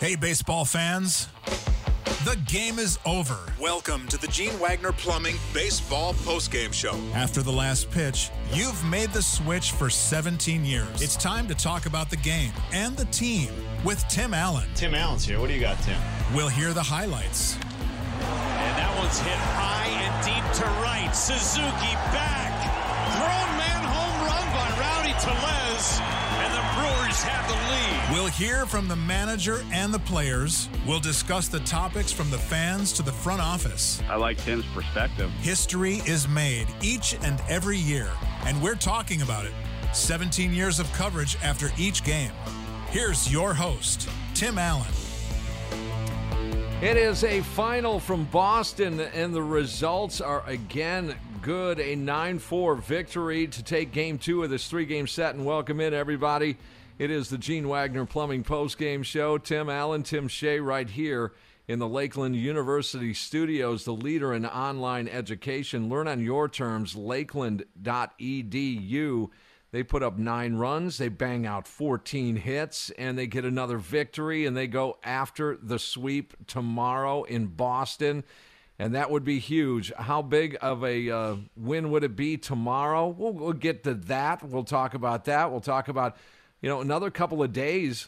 Hey, baseball fans. The game is over. Welcome to the Gene Wagner Plumbing Baseball Postgame Show. After the last pitch, you've made the switch for 17 years. It's time to talk about the game and the team with Tim Allen. Tim Allen's here. What do you got, Tim? We'll hear the highlights. And that one's hit high and deep to right. Suzuki back. Grown man home run by Rowdy Tellez. Have the lead. We'll hear from the manager and the players. We'll discuss the topics from the fans to the front office. I like Tim's perspective. History is made each and every year, and we're talking about it. 17 years of coverage after each game. Here's your host, Tim Allen. It is a final from Boston, and the results are again good. A 9-4 victory to take game two of this three-game set, and welcome in, everybody. It is the Gene Wagner Plumbing Postgame Show. Tim Allen, Tim Shea right here in the Lakeland University studios, the leader in online education. Learn on your terms, lakeland.edu. They put up 9 runs, they bang out 14 hits, and they get another victory, and they go after the sweep tomorrow in Boston. And that would be huge. How big of a win would it be tomorrow? We'll get to that. We'll talk about that. We'll talk about, you know, another couple of days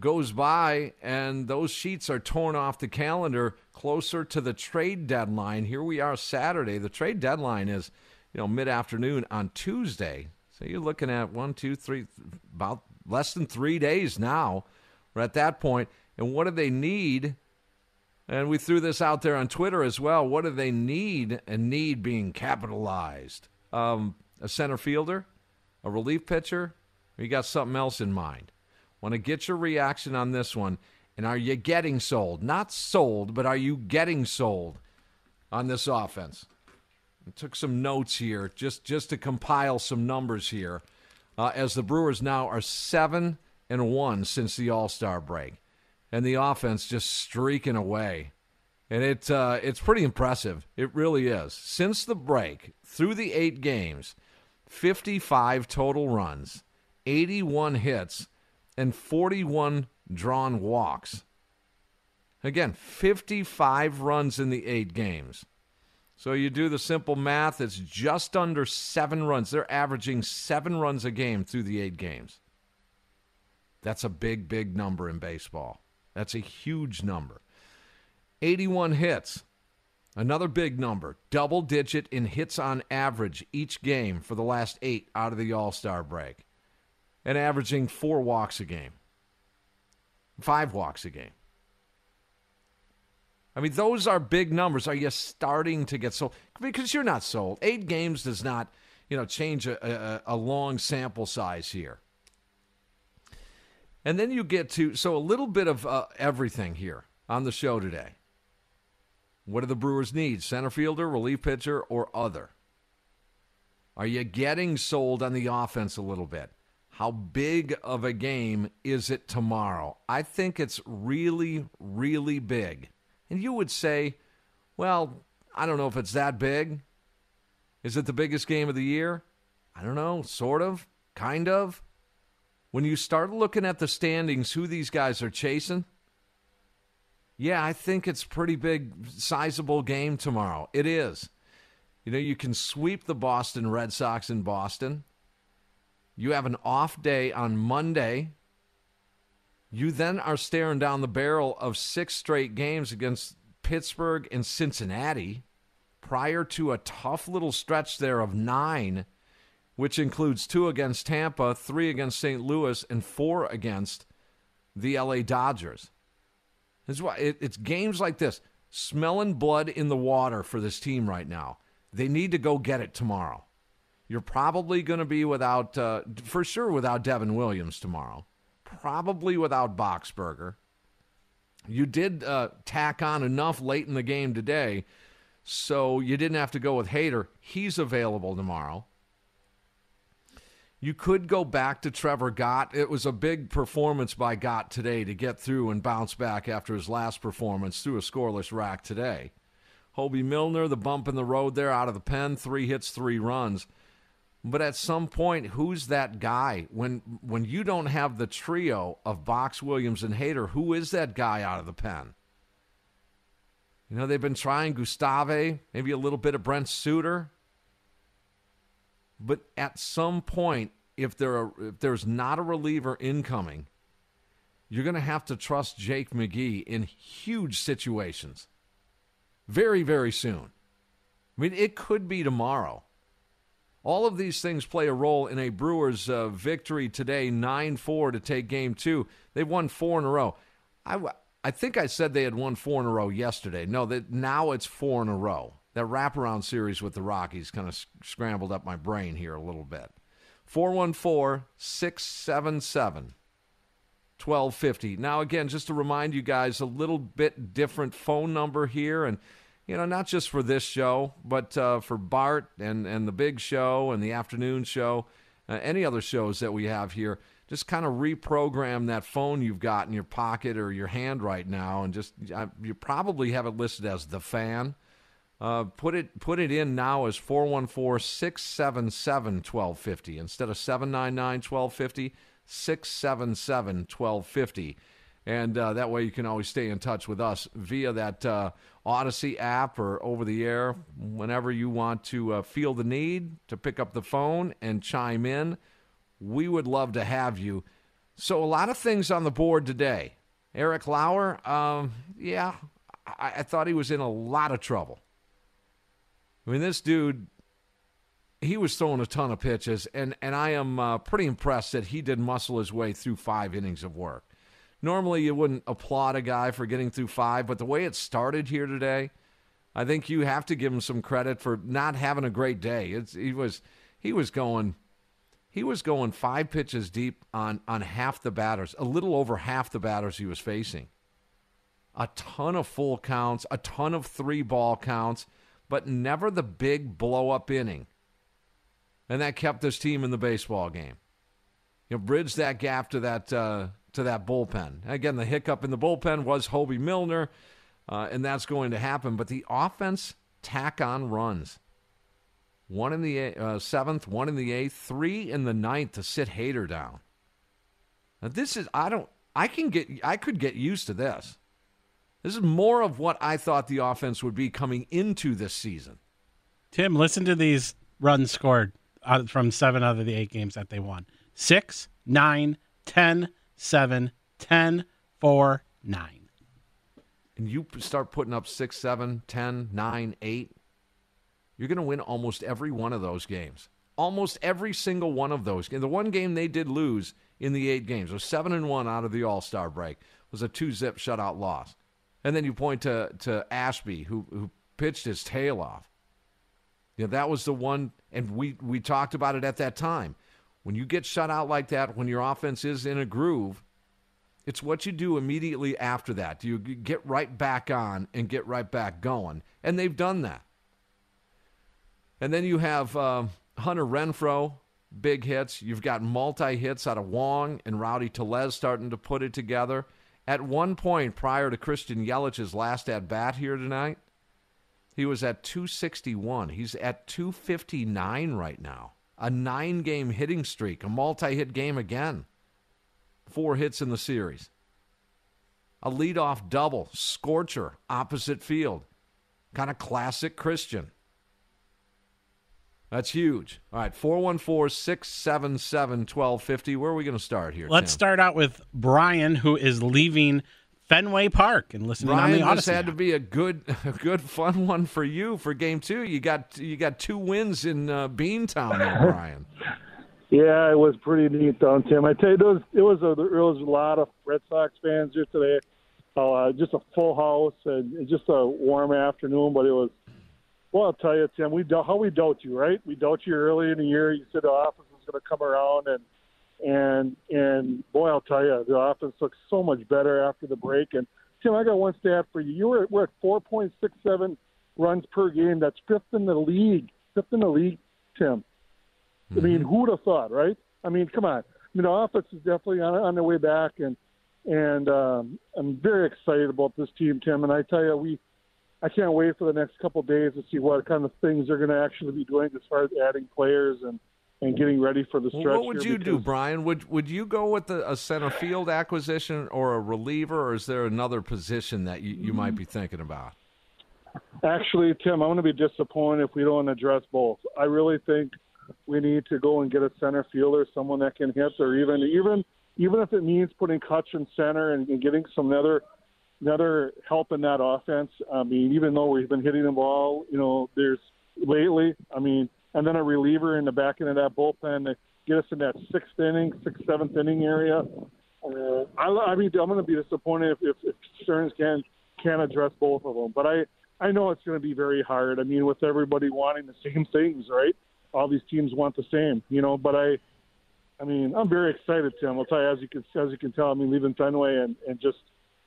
goes by and those sheets are torn off the calendar closer to the trade deadline. Here we are Saturday. The trade deadline is, you know, mid-afternoon on Tuesday. So you're looking at one, two, three, about less than 3 days now. We're at that point. And what do they need? And we threw this out there on Twitter as well. What do they need? And need being capitalized. A center fielder, a relief pitcher. You got something else in mind. Want to get your reaction on this one. And are you getting sold? Not sold, but are you getting sold on this offense? I took some notes here just to compile some numbers here. As the Brewers now are 7-1 since the All-Star break. And the offense just streaking away. And it's pretty impressive. It really is. Since the break, through the 8 games, 55 total runs. 81 hits, and 41 drawn walks. Again, 55 runs in the 8 games. So you do the simple math, it's just under 7 runs. They're averaging 7 runs a game through the 8 games. That's a big, big number in baseball. That's a huge number. 81 hits, another big number. Double digit in hits on average each game for the last 8 out of the All-Star break. And averaging 4 walks a game, 5 walks a game. I mean, those are big numbers. Are you starting to get sold? Because you're not sold. 8 games does not, you know, change a long sample size here. And then you get to, so a little bit of everything here on the show today. What do the Brewers need? Center fielder, relief pitcher, or other? Are you getting sold on the offense a little bit? How big of a game is it tomorrow? I think it's really, really big. And you would say, well, I don't know if it's that big. Is it the biggest game of the year? I don't know, sort of, kind of. When you start looking at the standings, who these guys are chasing, yeah, I think it's pretty big, sizable game tomorrow. It is. You know, you can sweep the Boston Red Sox in Boston. You have an off day on Monday. You then are staring down the barrel of 6 straight games against Pittsburgh and Cincinnati prior to a tough little stretch there of 9, which includes 2 against Tampa, 3 against St. Louis, and 4 against the LA Dodgers. That's why it's games like this, smelling blood in the water for this team right now. They need to go get it tomorrow. You're probably going to be without, for sure, without Devin Williams tomorrow. Probably without Boxberger. You did tack on enough late in the game today, so you didn't have to go with Hader. He's available tomorrow. You could go back to Trevor Gott. It was a big performance by Gott today to get through and bounce back after his last performance through a scoreless rack today. Hobie Milner, the bump in the road there out of the pen, 3 hits, 3 runs. But at some point, who's that guy? When you don't have the trio of Box, Williams, and Hader, who is that guy out of the pen? You know, they've been trying Gustave, maybe a little bit of Brent Suter. But at some point, if there's not a reliever incoming, you're going to have to trust Jake McGee in huge situations very, very soon. I mean, it could be tomorrow. All of these things play a role in a Brewers victory today, 9-4 to take game 2. They've won 4 in a row. I think I said they had won 4 in a row yesterday. No, now it's 4 in a row. That wraparound series with the Rockies kind of scrambled up my brain here a little bit. 414-677-1250. Now, again, just to remind you guys, a little bit different phone number here. And, you know, not just for this show, but for Bart and the big show and the afternoon show, any other shows that we have here, just kind of reprogram that phone you've got in your pocket or your hand right now. And just you probably have it listed as The Fan. Put it in now as 414-677-1250. Instead of 799-1250, 677-1250. And that way you can always stay in touch with us via that Odyssey app or over the air whenever you want to feel the need to pick up the phone and chime in. We would love to have you. So a lot of things on the board today. Eric Lauer, I thought he was in a lot of trouble. I mean, this dude, he was throwing a ton of pitches, and I am pretty impressed that he did muscle his way through 5 innings of work. Normally, you wouldn't applaud a guy for getting through 5, but the way it started here today, I think you have to give him some credit for not having a great day. He was going 5 pitches deep on half the batters, a little over half the batters he was facing. A ton of full counts, a ton of 3-ball counts, but never the big blow-up inning. And that kept this team in the baseball game. You know, bridged that gap to that bullpen. Again, the hiccup in the bullpen was Hobie Milner, and that's going to happen. But the offense tack on runs. 1 in the 7th, 1 in the 8th, 3 in the 9th to sit Hader down. Now I could get used to this. This is more of what I thought the offense would be coming into this season. Tim, listen to these runs scored from 7 out of the 8 games that they won. 6, 9, 10, 7, 10, 4, 9. And you start putting up 6, 7, 10, 9, 8. You're going to win almost every one of those games. Almost every single one of those. The one game they did lose in the 8 games was 7-1 out of the All-Star break. It was a 2-zip shutout loss. And then you point to Ashby, who pitched his tail off. You know, that was the one, and we talked about it at that time. When you get shut out like that, when your offense is in a groove, it's what you do immediately after that. Do you get right back on and get right back going? And they've done that. And then you have Hunter Renfroe, big hits. You've got multi-hits out of Wong and Rowdy Tellez starting to put it together. At one point prior to Christian Yelich's last at-bat here tonight, He was at 261. He's at 259 right now. A 9-game hitting streak, a multi-hit game again. 4 hits in the series. A leadoff double, scorcher, opposite field. Kind of classic Christian. That's huge. All right, 414-677-1250. Where are we going to start here, Let's Tim? Start out with Brian, who is leaving Fenway Park and listening Brian, on the Odyssey. Brian, this had to be a good, fun one for you for Game 2. You got 2 wins in Beantown there, Brian. Yeah, it was pretty neat down, Tim. I tell you, there was a lot of Red Sox fans here today. Just a full house and just a warm afternoon, but it was. Well, I'll tell you, Tim, we doubt you, right? We doubt you early in the year. You said the offense was going to come around, and boy, I'll tell you, the offense looks so much better after the break. And Tim, I got one stat for you. We're at 4.67 runs per game. That's fifth in the league, Tim. Mm-hmm. I mean, who'd have thought, right? I mean, come on. I mean, the offense is definitely on their way back, and I'm very excited about this team, Tim. And I tell you, I can't wait for the next couple of days to see what kind of things they're going to actually be doing as far as adding players and getting ready for the stretch. Well, what would you do, Brian? Would you go with a center field acquisition or a reliever, or is there another position that you might be thinking about? Actually, Tim, I'm going to be disappointed if we don't address both. I really think we need to go and get a center fielder, someone that can hit, or even if it means putting Kutch in center and getting some another help in that offense. I mean, even though we've been hitting the ball, there's lately, I mean, and then a reliever in the back end of that bullpen to get us in that sixth, seventh inning area. I'm going to be disappointed if Stearns can't address both of them. But I know it's going to be very hard. I mean, with everybody wanting the same things, right? All these teams want the same, but I mean, I'm very excited, Tim. I'll tell you, as you can tell, I mean, leaving Fenway and just,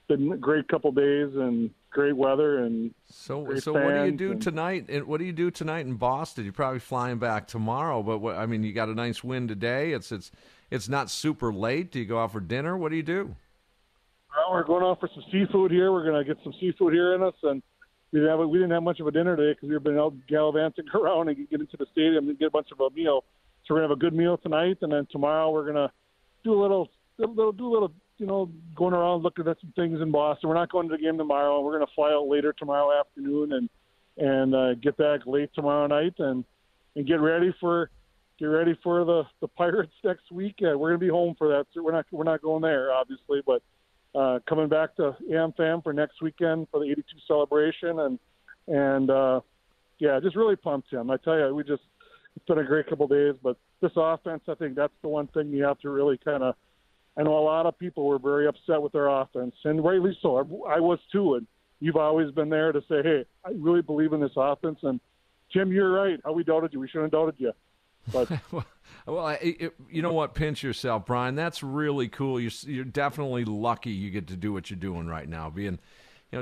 been a great couple days and great weather and so what do you do tonight? And what do you do tonight in Boston? You're probably flying back tomorrow, but you got a nice win today. It's not super late. Do you go out for dinner? What do you do? Well, we're going out for some seafood here. We're going to get some seafood here in us, and we didn't have much of a dinner today because we've been out gallivanting around and get into the stadium and get a bunch of a meal. So we're gonna have a good meal tonight, and then tomorrow we're gonna do a little. Going around looking at some things in Boston. We're not going to the game tomorrow. We're going to fly out later tomorrow afternoon and get back late tomorrow night and get ready for the Pirates next weekend. We're going to be home for that. So we're not going there, obviously, but coming back to AmFam for next weekend for the 82 celebration and just really pumped him. I tell you, it's been a great couple of days, but this offense, I think that's the one thing you have to really kind of. I know a lot of people were very upset with their offense, and rightly so. I was too, and you've always been there to say, hey, I really believe in this offense. And, Jim, you're right. How we doubted you. We shouldn't have doubted you. But you know what? Pinch yourself, Brian. That's really cool. You're definitely lucky you get to do what you're doing right now, being –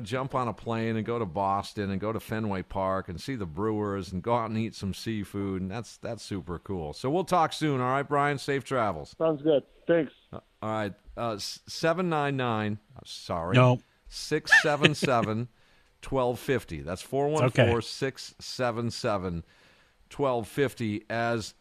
jump on a plane and go to Boston and go to Fenway Park and see the Brewers and go out and eat some seafood, and that's super cool. So we'll talk soon, all right, Brian? Safe travels. Sounds good. Thanks. All right, 677-1250. That's 414-677-1250. As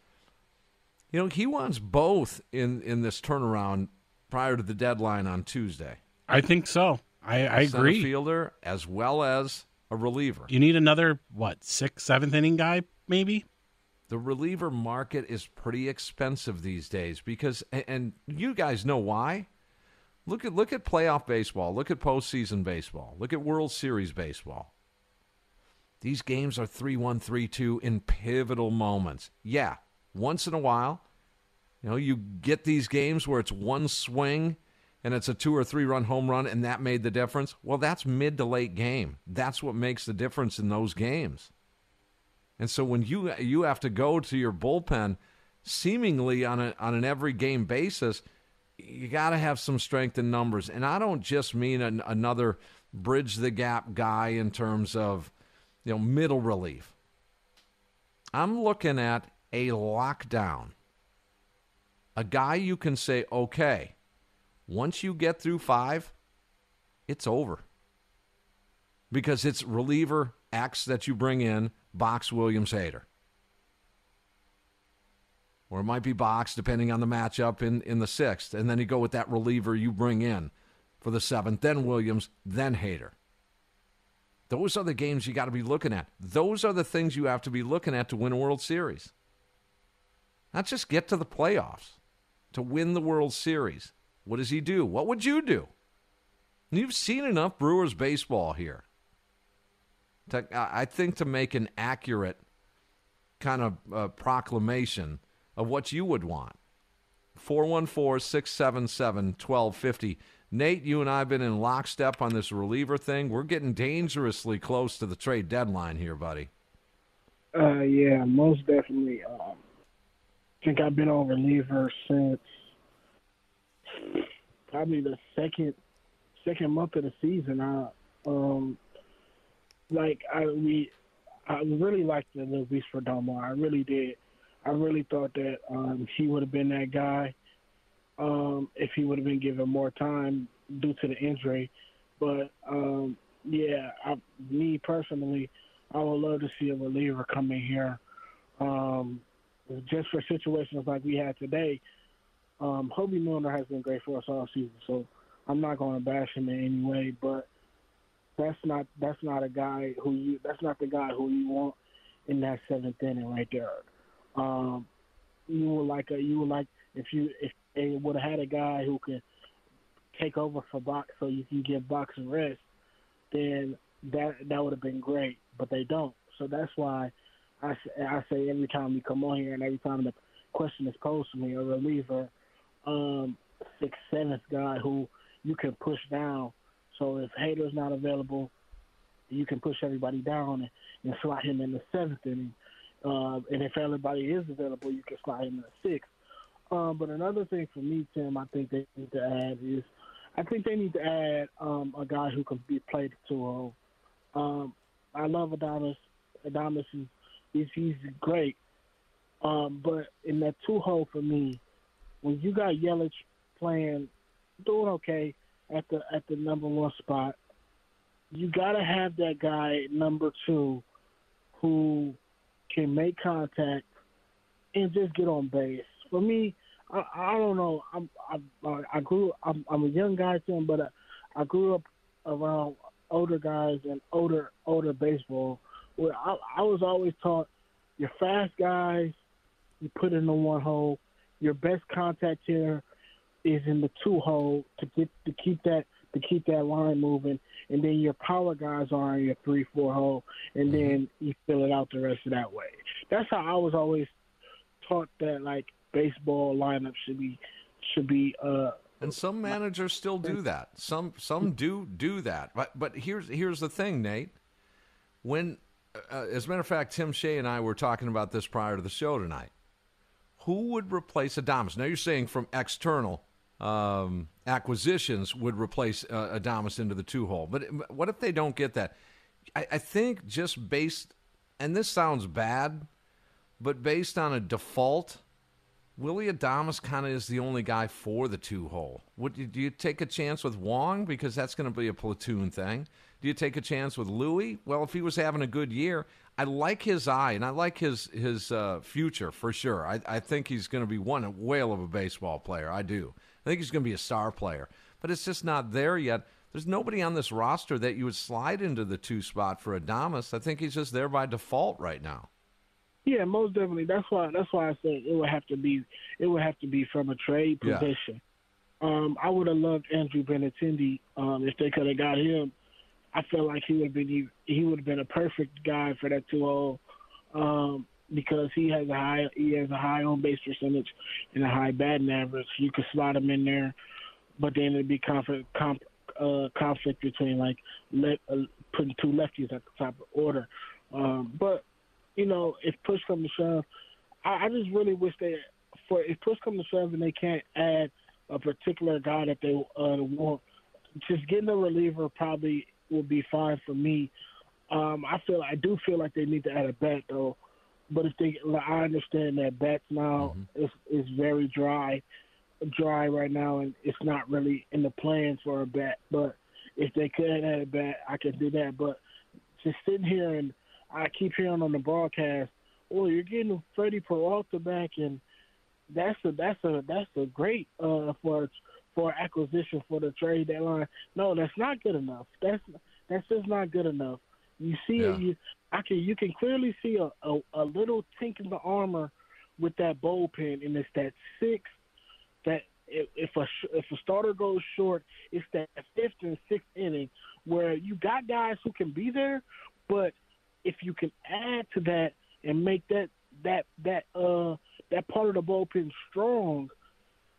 you know, he wants both in this turnaround prior to the deadline on Tuesday. I think so. I agree. Center fielder as well as a reliever. You need another, 6th, 7th inning guy, maybe? The reliever market is pretty expensive these days because, and you guys know why. Look at playoff baseball. Look at postseason baseball. Look at World Series baseball. These games are 3-1, 3-2 in pivotal moments. Yeah, once in a while, you get these games where it's one swing and it's a 2 or 3 run home run, and that made the difference. Well, that's mid to late game. That's what makes the difference in those games. And so when you have to go to your bullpen seemingly on an every game basis, you got to have some strength in numbers. And I don't just mean another bridge the gap guy in terms of middle relief. I'm looking at a lockdown, a guy you can say, okay, once you get through 5, it's over. Because it's reliever X that you bring in, Box, Williams, Hader. Or it might be Box, depending on the matchup in the sixth. And then you go with that reliever you bring in for the seventh, then Williams, then Hader. Those are the games you got to be looking at. Those are the things you have to be looking at to win a World Series. Not just get to the playoffs. To win the World Series. What does he do? What would you do? You've seen enough Brewers baseball here. I think to make an accurate kind of proclamation of what you would want. 414-677-1250. Nate, you and I have been in lockstep on this reliever thing. We're getting dangerously close to the trade deadline here, buddy. Yeah, most definitely. I think I've been on reliever since probably the second month of the season. I really liked the Luis Perdomo. I really did. I really thought that he would have been that guy if he would have been given more time due to the injury. But, me personally, I would love to see a reliever come in here just for situations like we had today. Hobie Milner has been great for us all season, so I'm not going to bash him in any way. But that's not the guy who you want in that seventh inning right there. If they would have had a guy who could take over for Box so you can give Box a rest, then that would have been great. But they don't, so that's why I say every time we come on here and every time the question is posed to me, a reliever, sixth, seventh guy who you can push down. So if Hader's not available, you can push everybody down and slot him in the seventh inning. And if everybody is available, you can slide him in the sixth. But another thing for me, Tim, I think they need to add is a guy who can be played to a I love Adames. Adames he's great. But in that two-hole for me, when you got Yelich doing okay at the number one spot, you got to have that guy number two who can make contact and just get on base. For me, I don't know. I'm a young guy, Tim, but I grew up around older guys and older baseball. Where I was always taught, your fast guys, you put in the one hole. Your best contact hitter is in the two hole to keep that line moving, and then your power guys are in your 3-4 hole, and then you fill it out the rest of that way. That's how I was always taught that baseball lineup should be. And some managers still do that. Some do that. But here's the thing, Nate. When, as a matter of fact, Tim Shea and I were talking about this prior to the show tonight. Who would replace Adames? Now you're saying from external acquisitions would replace Adames into the two-hole. But what if they don't get that? I think just based, and this sounds bad, but based on a default, Willy Adames kind of is the only guy for the two-hole. Do you take a chance with Wong? Because that's going to be a platoon thing. Do you take a chance with Louie? Well, if he was having a good year, I like his eye, and I like his future for sure. I think he's going to be a whale of a baseball player. I do. I think he's going to be a star player, but it's just not there yet. There's nobody on this roster that you would slide into the two spot for Adames. I think he's just there by default right now. Yeah, most definitely. That's why I said it would have to be from a trade position. Yeah. I would have loved Andrew Benintendi if they could have got him. I feel like he would have been a perfect guy for that two-hole because he has a high on base percentage and a high batting average. You could slot him in there, but then it'd be conflict between putting two lefties at the top of the order. But if push comes to shove, I just really wish if push comes to shove and they can't add a particular guy that they want, just getting a reliever probably will be fine for me. I do feel like they need to add a bat though, but I understand that bats now is very dry right now, and it's not really in the plans for a bat. But if they could add a bat, I could do that. But just sitting here, and I keep hearing on the broadcast, "Oh, you're getting 30 per off the back," and that's a great for acquisition for the trade deadline. No, that's not good enough. That's just not good enough. You see it. You can clearly see a little tink in the armor with that bullpen, and it's that sixth that if a starter goes short, it's that fifth and sixth inning where you got guys who can be there, but if you can add to that and make that part of the bullpen strong,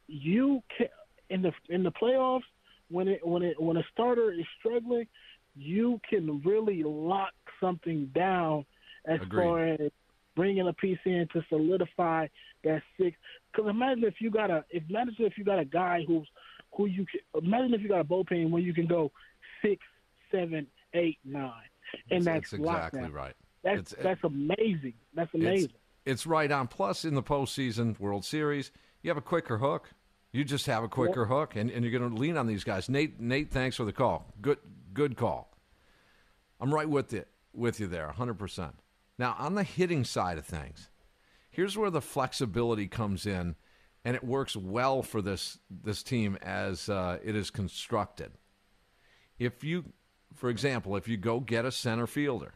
you can in the playoffs when a starter is struggling, you can really lock something down as far as bringing a piece in to solidify that six. Because imagine if you got a guy who you got a bullpen where you can go 6, 7, 8, 9, and that's exactly lockdown. Right. That's amazing. That's amazing. It's right on. Plus, in the postseason World Series, you have a quicker hook. You just have a quicker hook, and you're going to lean on these guys. Nate, thanks for the call. Good call. I'm right with you there, 100%. Now, on the hitting side of things, here's where the flexibility comes in, and it works well for this team as it is constructed. If you, for example, go get a center fielder,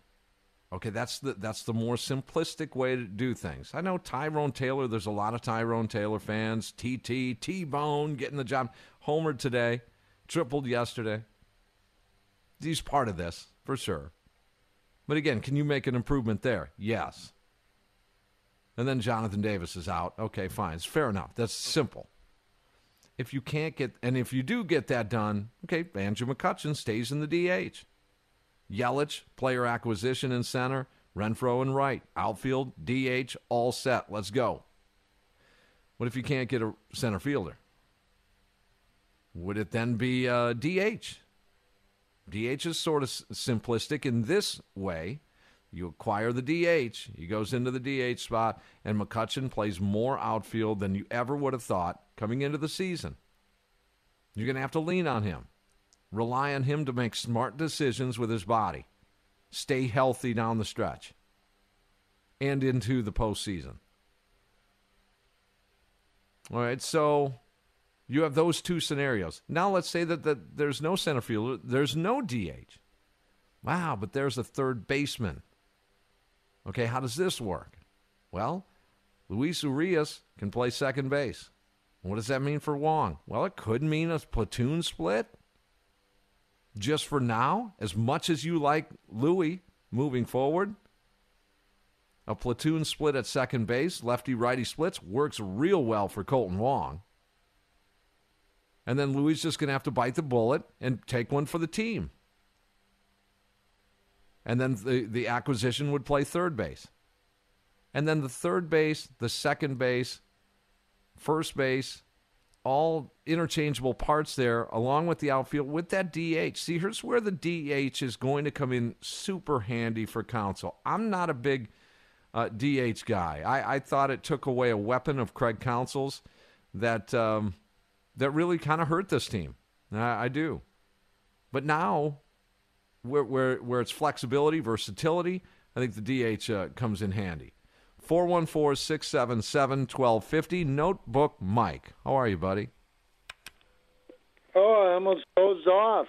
okay, that's the more simplistic way to do things. I know Tyrone Taylor, there's a lot of Tyrone Taylor fans, T-Bone getting the job, homered today, tripled yesterday. He's part of this, for sure. But again, can you make an improvement there? Yes. And then Jonathan Davis is out. Okay, fine. It's fair enough. That's simple. If you can't get, and if you do get that done, okay, Andrew McCutchen stays in the DH. Yelich, player acquisition in center, Renfroe in right, outfield, DH, all set. Let's go. What if you can't get a center fielder? Would it then be a DH? DH is sort of simplistic in this way. You acquire the DH. He goes into the DH spot, and McCutchen plays more outfield than you ever would have thought coming into the season. You're going to have to lean on him. Rely on him to make smart decisions with his body. Stay healthy down the stretch and into the postseason. All right, so you have those two scenarios. Now let's say that there's no center fielder, there's no DH. Wow, but there's a third baseman. Okay, how does this work? Well, Luis Urias can play second base. What does that mean for Wong? Well, it could mean a platoon split. Just for now, as much as you like Louie moving forward, a platoon split at second base, lefty-righty splits, works real well for Colton Wong. And then Louie's just going to have to bite the bullet and take one for the team. And then the acquisition would play third base. And then the third base, the second base, first base, all interchangeable parts there, along with the outfield, with that DH. See, here's where the DH is going to come in super handy for Counsell. I'm not a big DH guy. I thought it took away a weapon of Craig Counsell's that really kind of hurt this team. I do. But now, where it's flexibility, versatility, I think the DH comes in handy. 414-677-1250. Notebook Mike. How are you, buddy? Oh, I almost dozed off.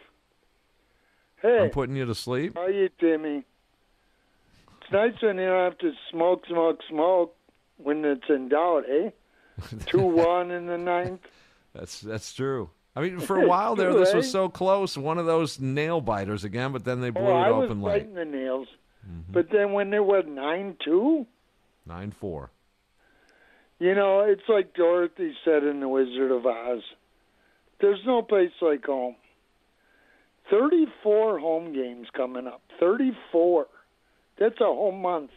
Hey. I'm putting you to sleep. How are you, Timmy? It's nice when you don't have to smoke when it's in doubt, eh? 2-1 in the ninth. That's true. I mean, for a while there, this was so close. One of those nail biters again, but then they blew it open late. I was biting the nails. Mm-hmm. But then when there was 9-2? 9-4. You know, it's like Dorothy said in The Wizard of Oz. There's no place like home. 34 home games coming up. 34. That's a whole month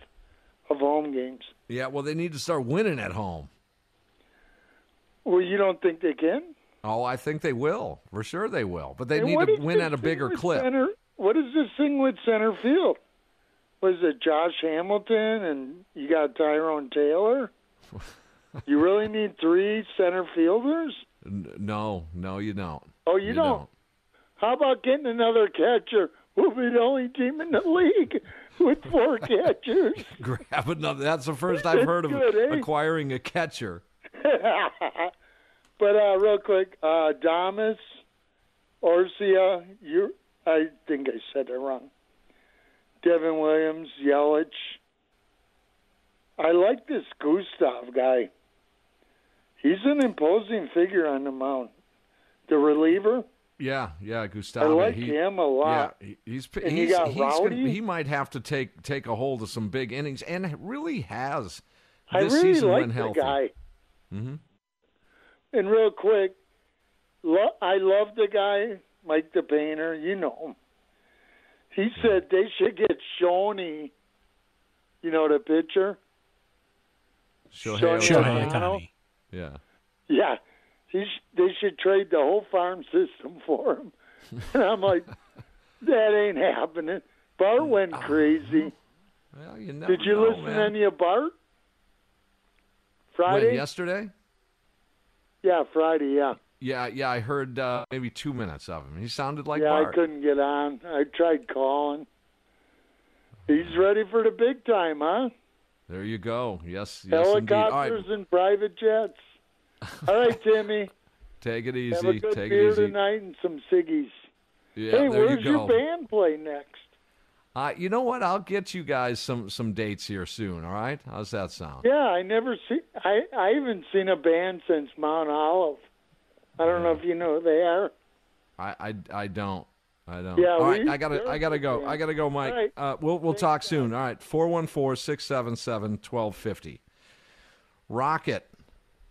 of home games. Yeah, well, they need to start winning at home. Well, you don't think they can? Oh, I think they will. For sure they will. But they need to win at a bigger clip. What is this thing with center field? Was it Josh Hamilton and you got Tyrone Taylor? You really need three center fielders? No, you don't. Oh, you don't? How about getting another catcher We'll be the only team in the league with four catchers. Grab another. That's the first I've heard of acquiring a catcher. But real quick, Damas, Orsia, I think I said it wrong. Devin Williams, Yelich. I like this Gustav guy. He's an imposing figure on the mound. The reliever. Yeah, Gustav. I like him a lot. Yeah, he's he might have to take a hold of some big innings, and really has. This season like when healthy. I really like the guy. Mm-hmm. And real quick, I love the guy, Mike the Painter. You know him. He said they should get Shohei, you know, the pitcher. Shohei Ohtani. Yeah. They should trade the whole farm system for him. And I'm like, that ain't happening. Bart went crazy. Well, you never Did you listen to any of Bart? Friday? When, yesterday? Yeah, Friday, yeah. Yeah, I heard maybe 2 minutes of him. He sounded like Bart. Yeah, I couldn't get on. I tried calling. He's ready for the big time, huh? There you go. Yes, helicopters indeed. All right. And private jets. All right, Timmy. Take it easy. Have a good beer tonight and some ciggies. Yeah, hey, where's your band play next? You know what? I'll get you guys some dates here soon, all right? How's that sound? Yeah, I haven't seen a band since Mount Olive. I don't know if you know who they are. I don't. Yeah, all right, I gotta go, Mike. Right. We'll talk soon. All right, 414-677-1250. Rocket,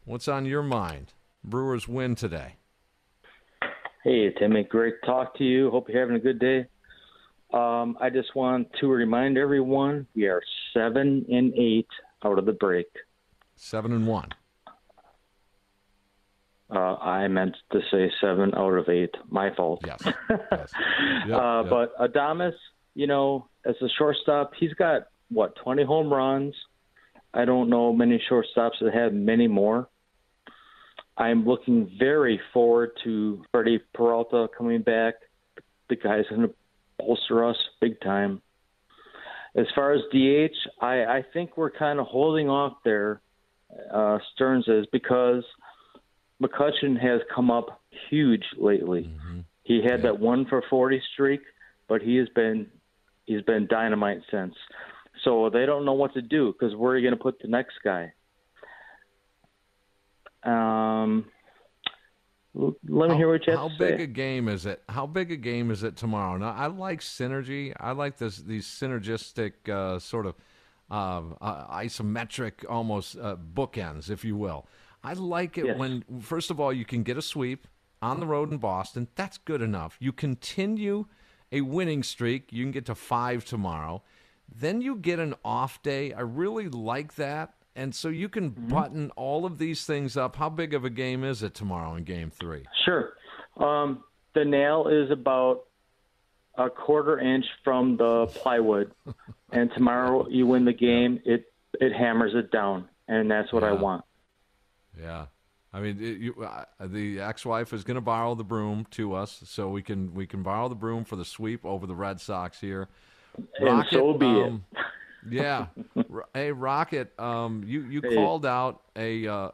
what's on your mind? Brewers win today. Hey, Timmy, great to talk to you. Hope you're having a good day. I just want to remind everyone we are 7-8 out of the break. 7-1. I meant to say 7 out of 8. My fault. Yes. Yep. But Adames, you know, as a shortstop, he's got, 20 home runs. I don't know many shortstops that have many more. I'm looking very forward to Freddie Peralta coming back. The guy's going to bolster us big time. As far as DH, I think we're kind of holding off there, Stearns is, because McCutchen has come up huge lately. Mm-hmm. He had that 1-for-40 streak, but he's been dynamite since. So they don't know what to do, because where are you going to put the next guy? Let me hear what you have to say. How big a game is it tomorrow? Now, I like synergy. I like these synergistic sort of isometric almost bookends, if you will. I like it when, first of all, you can get a sweep on the road in Boston. That's good enough. You continue a winning streak. You can get to 5 tomorrow. Then you get an off day. I really like that. And so you can button all of these things up. How big of a game is it tomorrow in Game 3? Sure. The nail is about a 1/4 inch from the plywood. And tomorrow you win the game. It hammers it down. And that's what I want. Yeah, I mean, the ex-wife is going to borrow the broom to us, so we can borrow the broom for the sweep over the Red Sox here. Rocket, and so be it. Yeah, hey Rocket, you called out a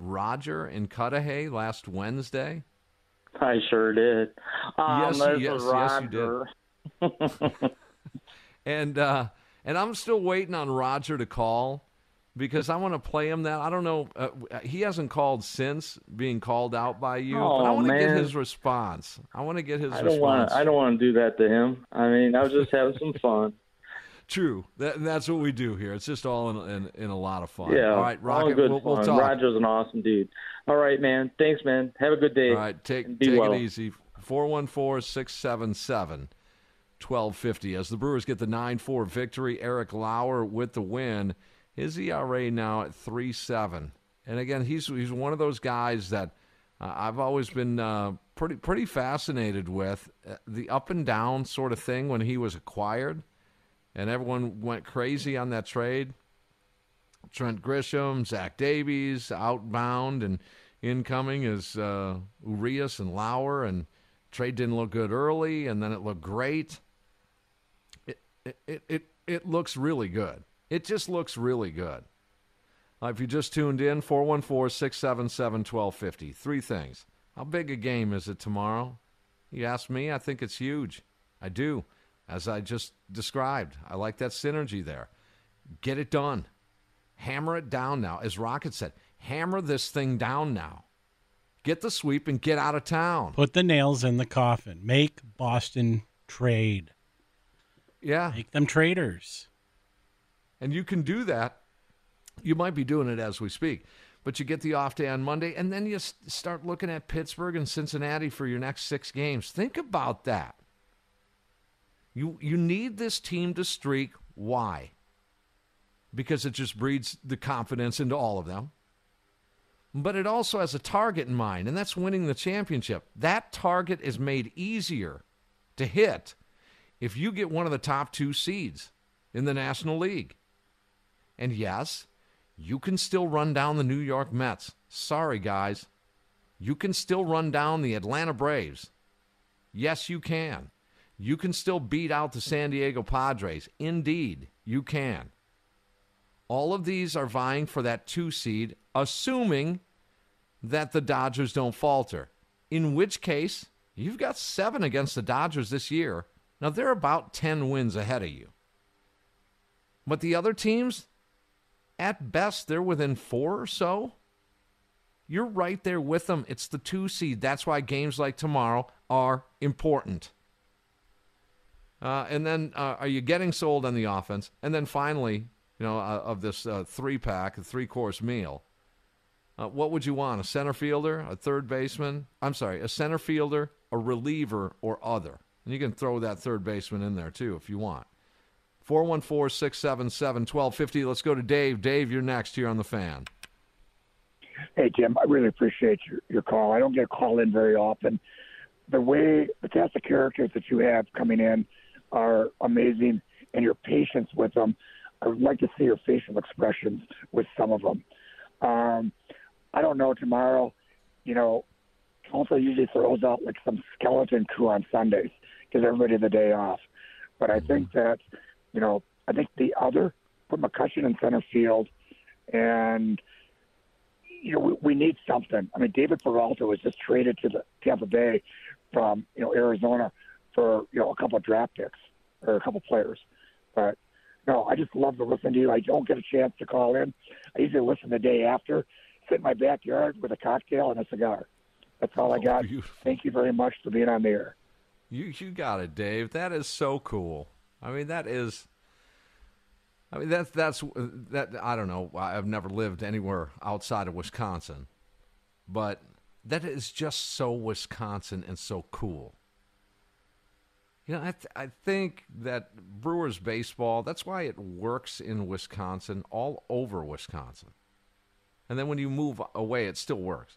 Roger in Cudahy last Wednesday. I sure did. Yes, you did. And I'm still waiting on Roger to call, because I want to play him that. I don't know. He hasn't called since being called out by you. But I want to get his response. I don't want to do that to him. I mean, I was just having some fun. True. That's what we do here. It's just all in a lot of fun. Yeah. All right, Rocket, all good we'll talk. Roger's an awesome dude. All right, man. Thanks, man. Have a good day. All right, take it easy. 414-677-1250. As the Brewers get the 9-4 victory, Eric Lauer with the win. His ERA now at 3.7, and again, he's one of those guys that I've always been pretty fascinated with, the up and down sort of thing when he was acquired, and everyone went crazy on that trade. Trent Grisham, Zach Davies, outbound and incoming is Urias and Lauer, and trade didn't look good early, and then it looked great. It looks really good. It just looks really good. If you just tuned in, 414-677-1250. Three things. How big a game is it tomorrow? You ask me, I think it's huge. I do, as I just described. I like that synergy there. Get it done. Hammer it down now. As Rocket said, hammer this thing down now. Get the sweep and get out of town. Put the nails in the coffin. Make Boston trade. Yeah. Make them traders. And you can do that. You might be doing it as we speak. But you get the off day on Monday, and then you start looking at Pittsburgh and Cincinnati for your next six games. Think about that. You need this team to streak. Why? Because it just breeds the confidence into all of them. But it also has a target in mind, and that's winning the championship. That target is made easier to hit if you get one of the top two seeds in the National League. And yes, you can still run down the New York Mets. Sorry, guys. You can still run down the Atlanta Braves. Yes, you can. You can still beat out the San Diego Padres. Indeed, you can. All of these are vying for that two seed, assuming that the Dodgers don't falter, in which case you've got 7 against the Dodgers this year. Now, they're about 10 wins ahead of you. But the other teams, at best, they're within 4 or so. You're right there with them. It's the two seed. That's why games like tomorrow are important. And then are you getting sold on the offense? And then finally, of this three-pack, a three-course meal, what would you want? A center fielder, a third baseman? I'm sorry, a center fielder, a reliever, or other. And you can throw that third baseman in there, too, if you want. 414-677-1250. Let's go to Dave. Dave, you're next here on The Fan. Hey, Jim, I really appreciate your call. I don't get a call in very often. The cast of characters that you have coming in are amazing, and your patience with them. I would like to see your facial expressions with some of them. I don't know, tomorrow, Tulsa usually throws out like some skeleton crew on Sundays, gives everybody the day off. But I think that, the other, put McCutchen in center field, and, we need something. I mean, David Peralta was just traded to the Tampa Bay from, Arizona for, a couple of draft picks or a couple of players. But, no, I just love to listen to you. I don't get a chance to call in. I usually listen the day after, sit in my backyard with a cocktail and a cigar. That's all I got. Beautiful. Thank you very much for being on the air. You got it, Dave. That is so cool. I mean, that's I don't know. I've never lived anywhere outside of Wisconsin, but that is just so Wisconsin and so cool. I think that Brewers baseball, that's why it works in Wisconsin, all over Wisconsin. And then when you move away, it still works.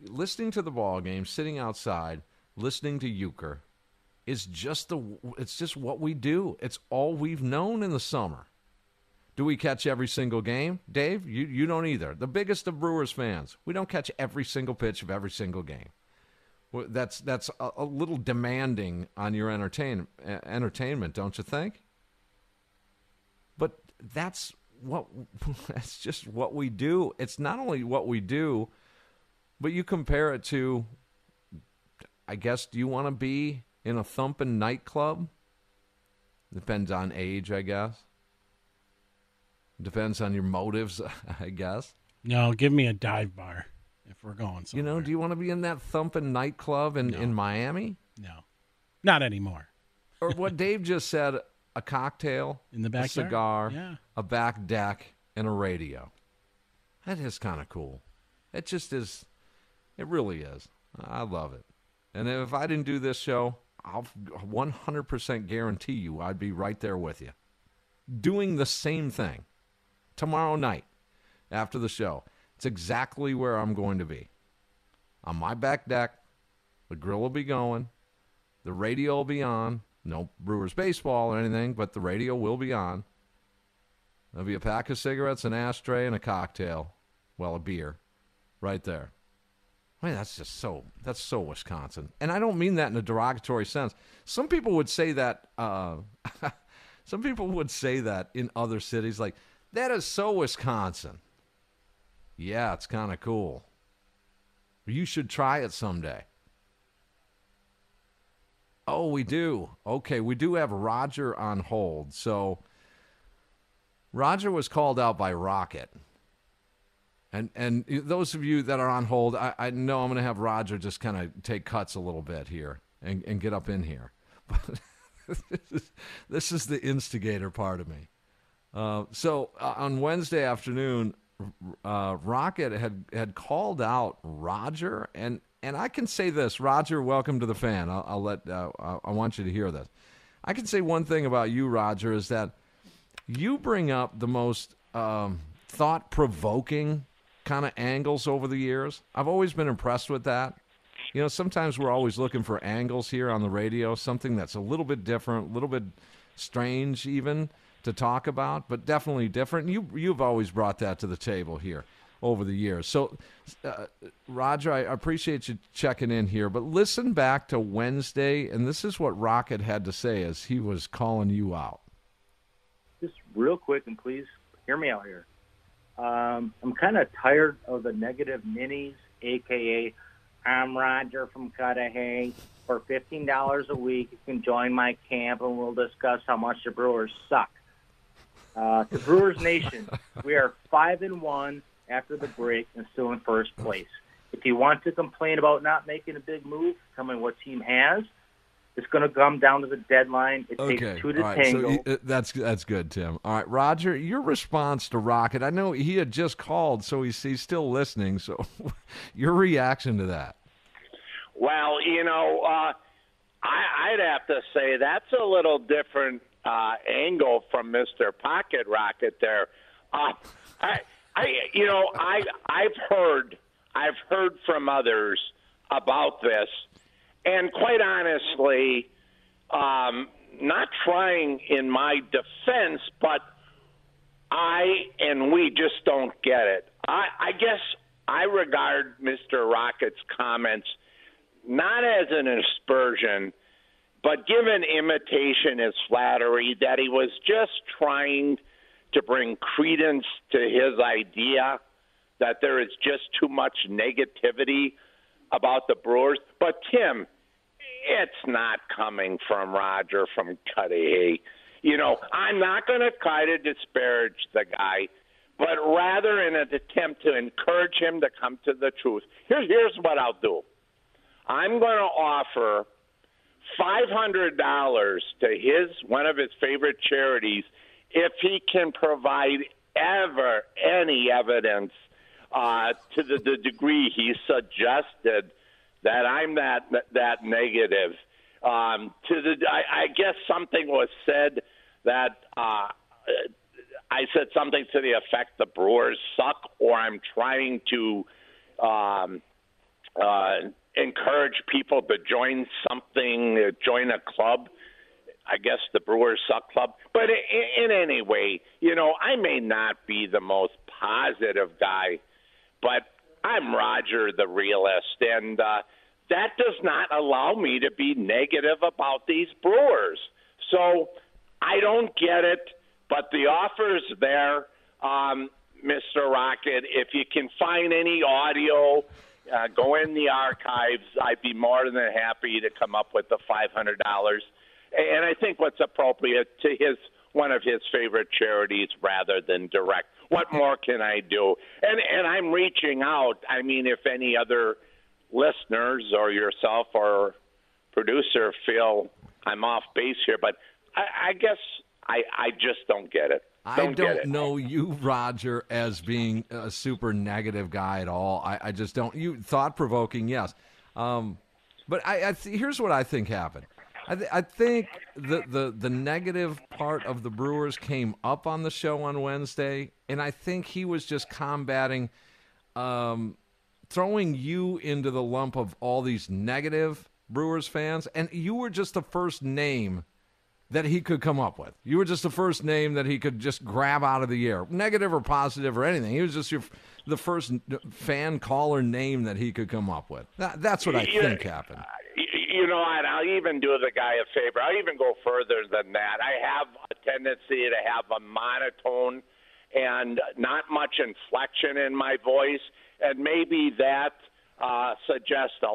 Listening to the ball game, sitting outside, listening to Euchre, it's just what we do. It's all we've known in the summer. Do we catch every single game? Dave, you don't either. The biggest of Brewers fans, we don't catch every single pitch of every single game. That's a little demanding on your entertainment, don't you think? But that's just what we do. It's not only what we do, but you compare it to, I guess, do you want to be in a thumping nightclub? Depends on age, I guess. Depends on your motives, I guess. No, give me a dive bar. If we're going somewhere. Do you want to be in that thumping nightclub in Miami? No. Not anymore. Or what Dave just said, a cocktail, in the backyard? A cigar, yeah. A back deck, and a radio. That is kind of cool. It just is. It really is. I love it. And if I didn't do this show, I'll 100% guarantee you I'd be right there with you. Doing the same thing tomorrow night after the show. It's exactly where I'm going to be. On my back deck, the grill will be going, the radio will be on, no Brewers baseball or anything, but the radio will be on. There'll be a pack of cigarettes, an ashtray, and a cocktail, a beer, right there. I mean, that's so Wisconsin. And I don't mean that in a derogatory sense. Some people would say that Some people would say that in other cities, like, that is so Wisconsin. Yeah, it's kind of cool. You should try it someday. Oh, we do. Okay, we do have Roger on hold. So Roger was called out by Rocket. And those of you that are on hold, I know I'm going to have Roger just kind of take cuts a little bit here and get up in here. But this is the instigator part of me. So on Wednesday afternoon, Rocket had called out Roger, and I can say this, Roger, welcome to the fan. I'll let I want you to hear this. I can say one thing about you, Roger, is that you bring up the most thought-provoking kind of angles over the years. I've always been impressed with that. You know, sometimes we're always looking for angles here on the radio, something that's a little bit different, a little bit strange even to talk about, but definitely different. You've always brought that to the table here over the years. So, Roger, I appreciate you checking in here, but listen back to Wednesday, and this is what Rocket had to say as he was calling you out. Just real quick, and please hear me out here. I'm kind of tired of the negative ninnies, a.k.a. I'm Roger from Cudahy. For $15 a week, you can join my camp, and we'll discuss how much the Brewers suck. To Brewers Nation, we are 5-1 after the break and still in first place. If you want to complain about not making a big move, tell me what team has. It's going to come down to the deadline. It takes two to tango. So that's good, Tim. All right, Roger, your response to Rocket, I know he had just called, so he's still listening. So your reaction to that? Well, you know, I'd have to say that's a little different angle from Mr. Pocket Rocket there. I've heard from others about this. And quite honestly, not trying in my defense, but we just don't get it. I guess I regard Mr. Rocket's comments not as an aspersion, but given imitation is flattery, that he was just trying to bring credence to his idea that there is just too much negativity about the Brewers. But, Tim, it's not coming from Roger from Cudahy. You know, I'm not going to try to disparage the guy, but rather in an attempt to encourage him to come to the truth. Here's what I'll do. I'm going to offer $500 to one of his favorite charities if he can provide ever any evidence to the degree he suggested that I'm that negative. I guess something was said that I said something to the effect the Brewers suck, or I'm trying to encourage people to join something, join a club. I guess the Brewers suck club. But in any way, you know, I may not be the most positive guy, but I'm Roger the realist, and that does not allow me to be negative about these Brewers. So I don't get it, but the offer's there, Mr. Rocket. If you can find any audio, go in the archives. I'd be more than happy to come up with the $500. And I think what's appropriate to one of his favorite charities rather than direct. What more can I do? And I'm reaching out. I mean, if any other listeners or yourself or producer feel I'm off base here, but I guess I just don't get it. I don't know you, Roger, as being a super negative guy at all. I just don't. You thought-provoking, yes. But here's what I think happened. I think the negative part of the Brewers came up on the show on Wednesday, and I think he was just combating, throwing you into the lump of all these negative Brewers fans, and you were just the first name that he could come up with. You were just the first name that he could just grab out of the air, negative or positive or anything. He was just the first fan caller name that he could come up with. That's what I think happened. You know, and I'll even do the guy a favor. I'll even go further than that. I have a tendency to have a monotone and not much inflection in my voice, and maybe that suggests a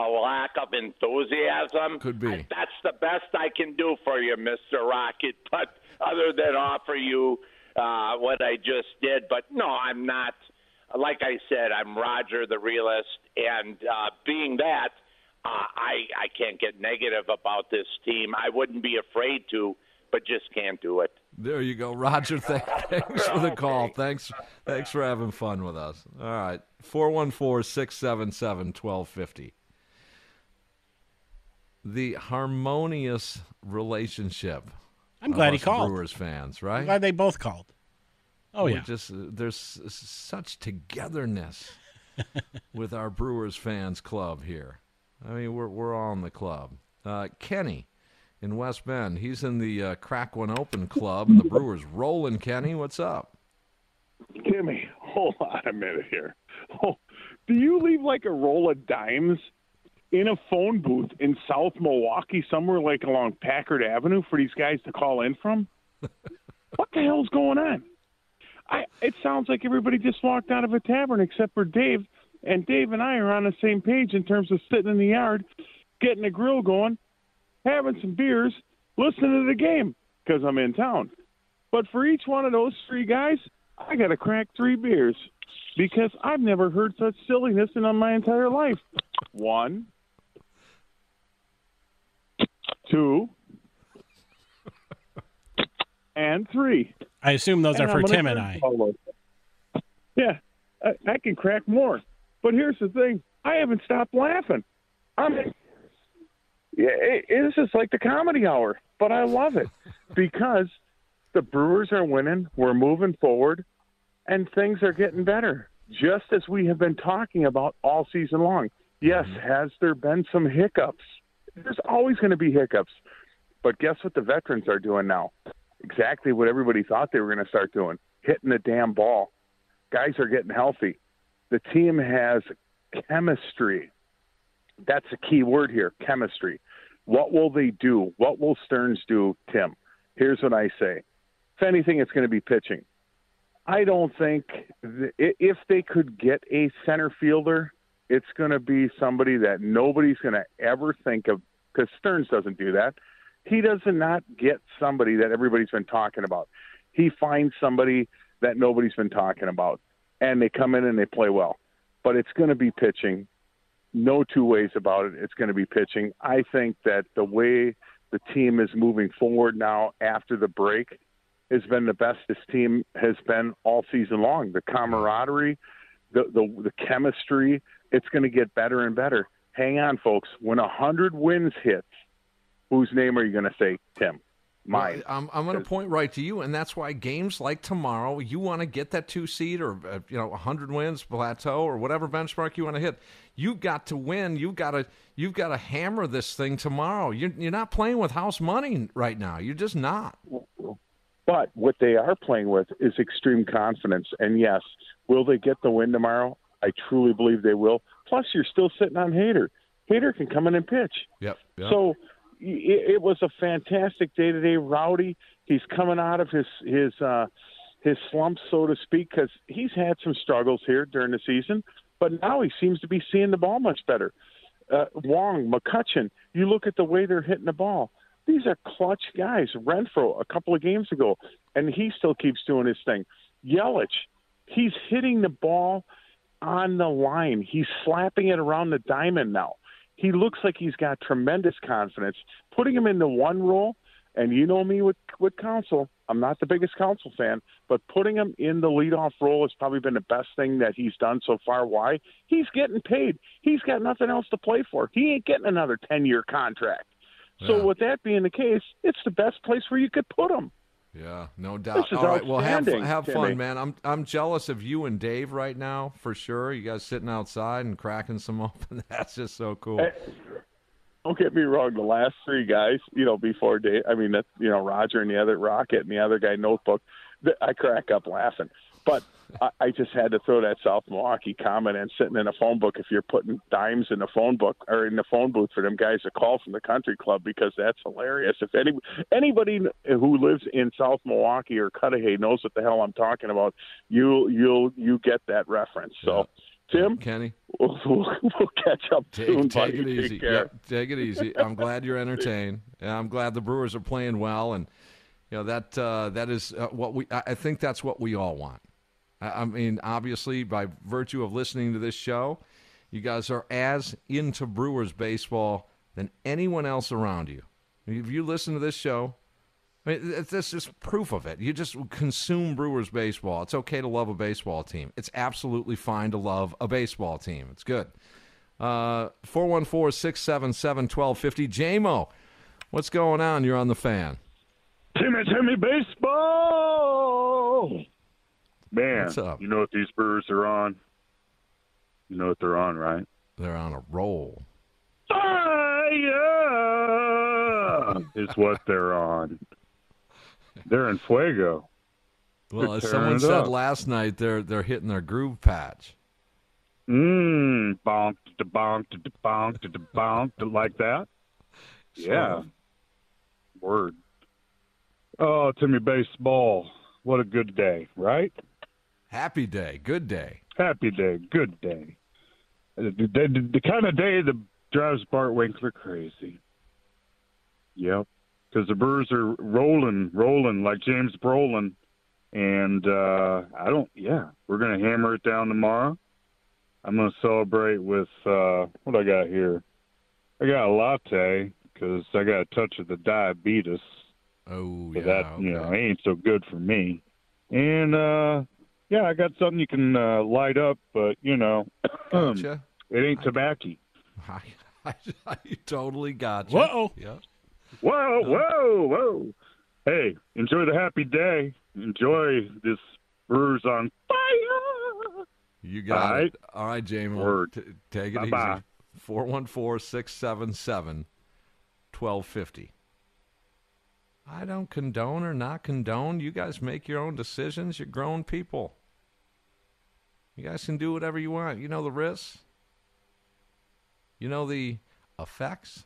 lack of enthusiasm. Could be. That's the best I can do for you, Mr. Rocket, but other than offer you what I just did. But no, I'm not. Like I said, I'm Roger the realist, and being that, I can't get negative about this team. I wouldn't be afraid to, but just can't do it. There you go, Roger. Thanks for the call. Thanks for having fun with us. All right, 414-677-1250. The harmonious relationship. I'm glad he called. Brewers fans, right? I'm glad they both called. Oh yeah, just there's such togetherness with our Brewers fans club here. I mean, we're all in the club. Kenny in West Bend, he's in the Crack One Open Club, and the Brewers rolling. Kenny, what's up? Timmy, hold on a minute here. Oh, do you leave like a roll of dimes in a phone booth in South Milwaukee, somewhere like along Packard Avenue, for these guys to call in from? What the hell's going on? It sounds like everybody just walked out of a tavern except for Dave, and Dave and I are on the same page in terms of sitting in the yard, getting a grill going, having some beers, listening to the game because I'm in town. But for each one of those three guys, I got to crack three beers because I've never heard such silliness in my entire life. 1, 2, and 3. I assume those are for Tim and I. Yeah, I can crack more. But here's the thing. I haven't stopped laughing. It's just like the comedy hour, but I love it because the Brewers are winning, we're moving forward, and things are getting better, just as we have been talking about all season long. Yes, has there been some hiccups? There's always going to be hiccups. But guess what the veterans are doing now? Exactly what everybody thought they were going to start doing, hitting the damn ball. Guys are getting healthy. The team has chemistry. That's a key word here, chemistry. What will they do? What will Stearns do, Tim? Here's what I say. If anything, it's going to be pitching. I don't think if they could get a center fielder, it's going to be somebody that nobody's going to ever think of because Stearns doesn't do that. He does not get somebody that everybody's been talking about. He finds somebody that nobody's been talking about, and they come in and they play well. But it's going to be pitching. No two ways about it. It's going to be pitching. I think that the way the team is moving forward now after the break has been the best this team has been all season long. The camaraderie, the chemistry, it's going to get better and better. Hang on, folks. When 100 wins hits, whose name are you going to say, Tim? Mine. Well, I'm going to point right to you, and that's why games like tomorrow, you want to get that 2 seed or 100 wins plateau or whatever benchmark you want to hit. You've got to win. You've got to hammer this thing tomorrow. You're not playing with house money right now. You're just not. But what they are playing with is extreme confidence. And yes, will they get the win tomorrow? I truly believe they will. Plus, you're still sitting on Hader. Hader can come in and pitch. Yep. So. It was a fantastic day-to-day. Rowdy, he's coming out of his slump, so to speak, because he's had some struggles here during the season, but now he seems to be seeing the ball much better. Wong, McCutchen, you look at the way they're hitting the ball. These are clutch guys. Renfroe, a couple of games ago, and he still keeps doing his thing. Yelich, he's hitting the ball on the line. He's slapping it around the diamond now. He looks like he's got tremendous confidence. Putting him into one role, and you know me with Counsell, I'm not the biggest Counsell fan, but putting him in the leadoff role has probably been the best thing that he's done so far. Why? He's getting paid. He's got nothing else to play for. He ain't getting another 10-year contract. Yeah. So with that being the case, it's the best place where you could put him. Yeah, no doubt. All right, well, have fun, man. I'm jealous of you and Dave right now, for sure. You guys sitting outside and cracking some open. That's just so cool. Hey, don't get me wrong. The last three guys, before Dave, I mean, that's Roger and the other Rocket and the other guy Notebook, I crack up laughing. But I just had to throw that South Milwaukee comment in, sitting in a phone book. If you're putting dimes in the phone book or in the phone booth for them guys to call from the country club, because that's hilarious. If anybody who lives in South Milwaukee or Cudahy knows what the hell I'm talking about, you get that reference. So, yeah. Tim, Kenny, we'll catch up soon. Take it easy. Take it easy. I'm glad you're entertained. I'm glad the Brewers are playing well, and you know that that is what we. I think that's what we all want. I mean, obviously, by virtue of listening to this show, you guys are as into Brewers baseball than anyone else around you. If you listen to this show, I mean, this is proof of it. You just consume Brewers baseball. It's okay to love a baseball team. It's absolutely fine to love a baseball team. It's good. 414-677-1250. J-Mo, what's going on? You're on the Fan. Timmy, Timmy, baseball! Man, you know what these Brewers are on? You know what they're on, right? They're on a roll. Fire is what they're on. They're in fuego. Well, as someone said last night, they're hitting their groove patch. Bonk, da bonk, da bonk, da bonk, like that. Yeah. Word. Oh, Timmy, baseball. What a good day, right? Happy day, good day. Happy day, good day. The kind of day that drives Bart Winkler crazy. Yep, because the Brewers are rolling like James Brolin. And we're going to hammer it down tomorrow. I'm going to celebrate with what I got here. I got a latte because I got a touch of the diabetes. Oh, so yeah. That, okay. You know, ain't so good for me. And, I got something you can light up, but, you know, gotcha. It ain't tobacco. I totally gotcha. Whoa. Yeah. Whoa. Hey, enjoy the happy day. Enjoy this Brewers on fire. You got all it. Right? All right, Jamie. Word. Take it easy. 414-677-1250. I don't condone or not condone. You guys make your own decisions. You're grown people. You guys can do whatever you want. You know the risks. You know the effects.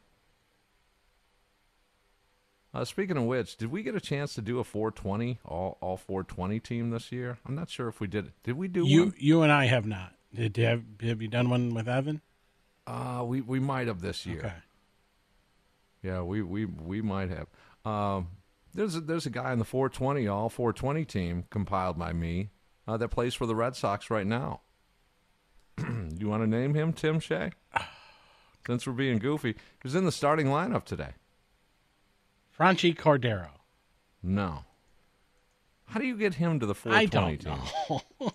Speaking of which, did we get a chance to do a 420, all 420 team this year? I'm not sure if we did. Did we do one? You and I have not. Have you done one with Evan? We might have this year. Okay. Yeah, we might have. There's a guy in the 420 all 420 team compiled by me that plays for the Red Sox right now. You want to name him Tim Shea? Since we're being goofy, he was in the starting lineup today. Franchi Cordero. No. How do you get him to the 420 team? I don't know.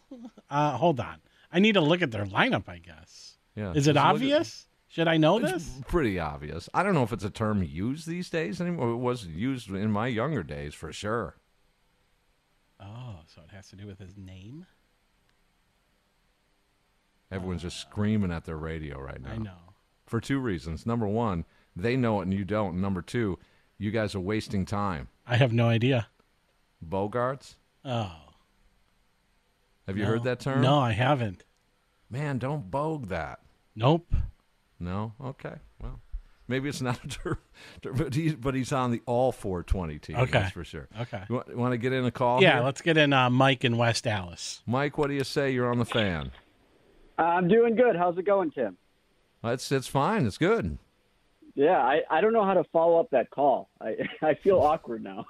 Hold on. I need to look at their lineup, I guess. Yeah. Is it obvious? Should I know this? It's pretty obvious. I don't know if it's a term used these days anymore. It was used in my younger days for sure. Oh, so it has to do with his name? Everyone's just screaming at their radio right now. I know. For two reasons. Number one, they know it and you don't. And number two, you guys are wasting time. I have no idea. Bogarts? Oh. Have you heard that term? No, I haven't. Man, don't bogue that. Nope. No? Okay. Well, maybe it's not a term, but he's on the all 420 team. Okay. That's for sure. Okay. You want to get in a call? Yeah, here? Let's get in Mike in West Allis. Mike, what do you say? You're on the Fan. I'm doing good. How's it going, Tim? It's fine. It's good. Yeah, I don't know how to follow up that call. I feel awkward now.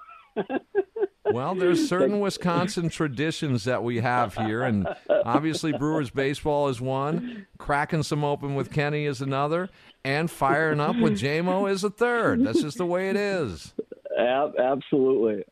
Well, there's certain Wisconsin traditions that we have here, and obviously Brewers baseball is one, cracking some open with Kenny is another, and firing up with J-Mo is a third. That's just the way it is. Absolutely.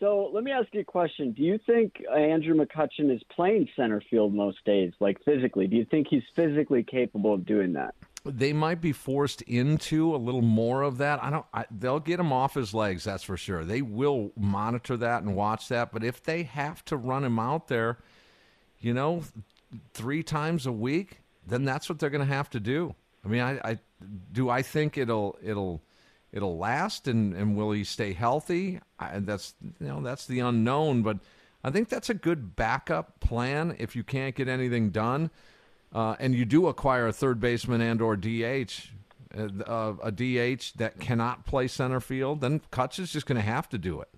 So let me ask you a question. Do you think Andrew McCutchen is playing center field most days, like physically? Do you think he's physically capable of doing that? They might be forced into a little more of that. They'll get him off his legs, that's for sure. They will monitor that and watch that. But if they have to run him out there, you know, 3 times a week, then that's what they're going to have to do. I mean, I think it'll last, and will he stay healthy? That's the unknown. But I think that's a good backup plan if you can't get anything done, and you do acquire a third baseman and or DH, a DH that cannot play center field, then Cutch is just going to have to do it.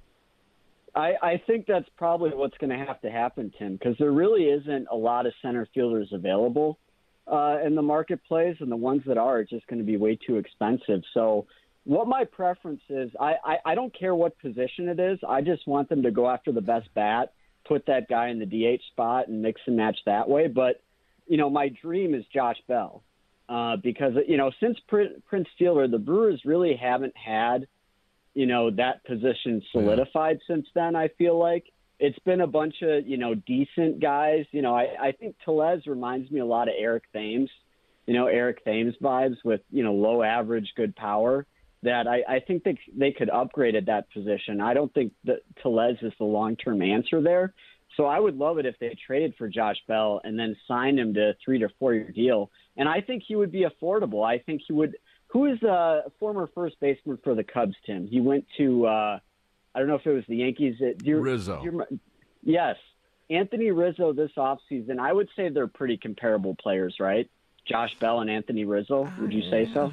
I think that's probably what's going to happen, Tim, because there really isn't a lot of center fielders available in the marketplace, and the ones that are just going to be way too expensive. So what my preference is, I don't care what position it is. I just want them to go after the best bat, put that guy in the DH spot, and mix and match that way. But, you know, my dream is Josh Bell because, you know, since Prince Fielder, the Brewers really haven't had, you know, that position solidified since then. I feel like it's been a bunch of, you know, decent guys. You know, I think Tellez reminds me a lot of Eric Thames, you know, Eric Thames vibes with, you know, low average, good power that I think they could upgrade at that position. I don't think that Tellez is the long-term answer there. So I would love it if they traded for Josh Bell and then signed him to a 3 to 4 year deal. And I think he would be affordable. I think he would. Who is a former first baseman for the Cubs, Tim? He went to, I don't know if it was the Yankees. Rizzo. Yes. Anthony Rizzo this offseason. I would say they're pretty comparable players, right? Josh Bell and Anthony Rizzo. Would you say so?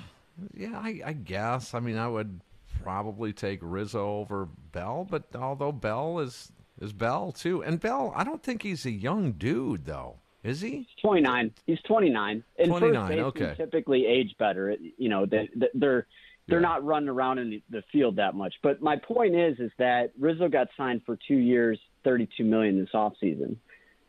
Yeah, I guess. I mean, I would probably take Rizzo over Bell, but although Bell is Bell, too. And Bell, I don't think he's a young dude, though. Is he? He's 29. And 29, first basemen typically age better. You know, they're not running around in the field that much. But my point is that Rizzo got signed for 2 years, $32 million this offseason.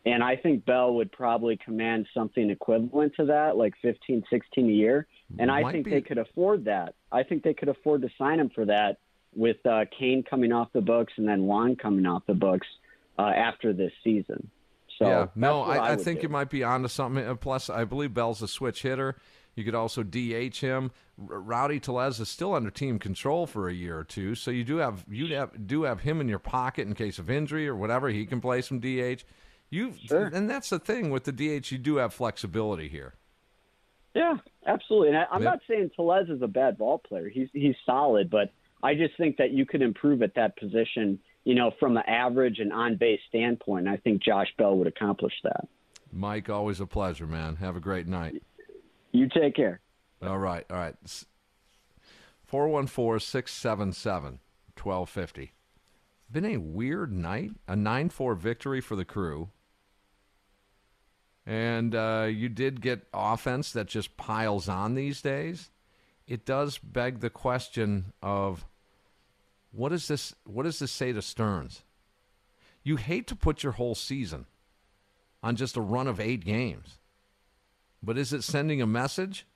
And I think Bell would probably command something equivalent to that, like 15, 16 a year. And I think they could afford that. I think they could afford to sign him for that with Kane coming off the books and then Juan coming off the books after this season. So yeah, no, I think you might be onto something. Plus, I believe Bell's a switch hitter. You could also DH him. Rowdy Tellez is still under team control for a year or two, so you do have him in your pocket in case of injury or whatever. He can play some DH. And that's the thing with the DH. You do have flexibility here. Yeah, absolutely. And I'm not saying Tellez is a bad ball player. He's solid, but I just think that you could improve at that position. You know, from an average and on-base standpoint, I think Josh Bell would accomplish that. Mike, always a pleasure, man. Have a great night. You take care. All right. 414-677-1250. Been a weird night. A 9-4 victory for the Crew. And you did get offense that just piles on these days. It does beg the question of, what does this say to Stearns? You hate to put your whole season on just a run of 8 games. But is it sending a message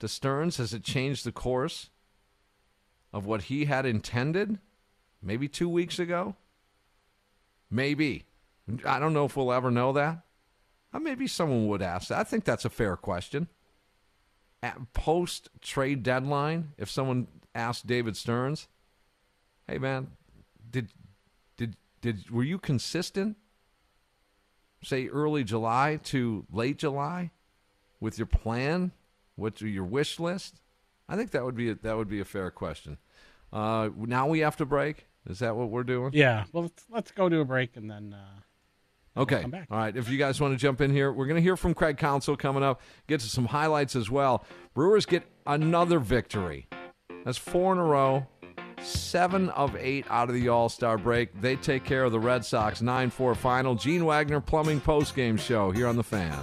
to Stearns? Has it changed the course of what he had intended maybe 2 weeks ago? Maybe. I don't know if we'll ever know that. Maybe someone would ask that. I think that's a fair question. At post-trade deadline, if someone asked David Stearns, hey man, were you consistent, say early July to late July, with your plan, what's your wish list? I think that would be a fair question. Now we have to break. Is that what we're doing? Yeah. Well, let's go to a break and then. Okay. All right. If you guys want to jump in here, we're going to hear from Craig Counsell coming up. Get to some highlights as well. Brewers get another victory. That's 4 in a row. 7 of 8 out of the All-Star break. They take care of the Red Sox 9-4 final. Gene Wagner Plumbing postgame show here on The Fan.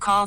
Call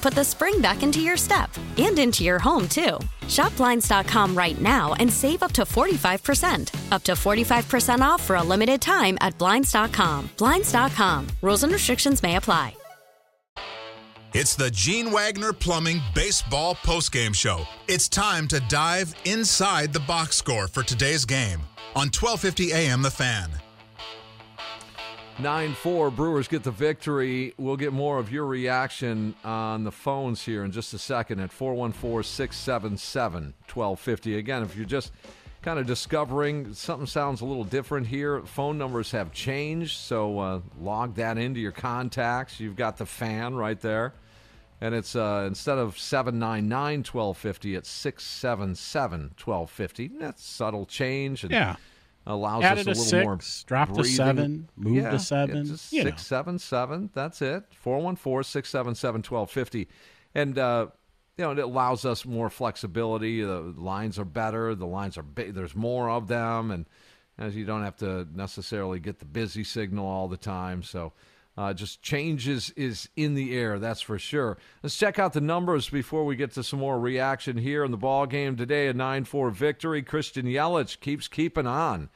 put the spring back into your step. And into your home, too. Shop Blinds.com right now and save up to 45%. Up to 45% off for a limited time at Blinds.com. Blinds.com. Rules and restrictions may apply. It's the Gene Wagner Plumbing Baseball Postgame Show. It's time to dive inside the box score for today's game on 1250 AM The Fan. 9-4, Brewers get the victory. We'll get more of your reaction on the phones here in just a second at 414-677-1250. Again, if you're just kind of discovering something sounds a little different here, phone numbers have changed, so log that into your contacts. You've got The Fan right there. And it's instead of 799-1250, it's 677-1250. That's subtle change. And yeah. Allows added us a little more breathing. Dropped a 7, moved a 7. 677, that's it. 414-677-1250. And, it allows us more flexibility. The lines are better. The lines are big. There's more of them. And as you don't have to necessarily get the busy signal all the time. So just changes is in the air, that's for sure. Let's check out the numbers before we get to some more reaction here in the ball game today. A 9-4 victory. Christian Yelich keeps keeping on.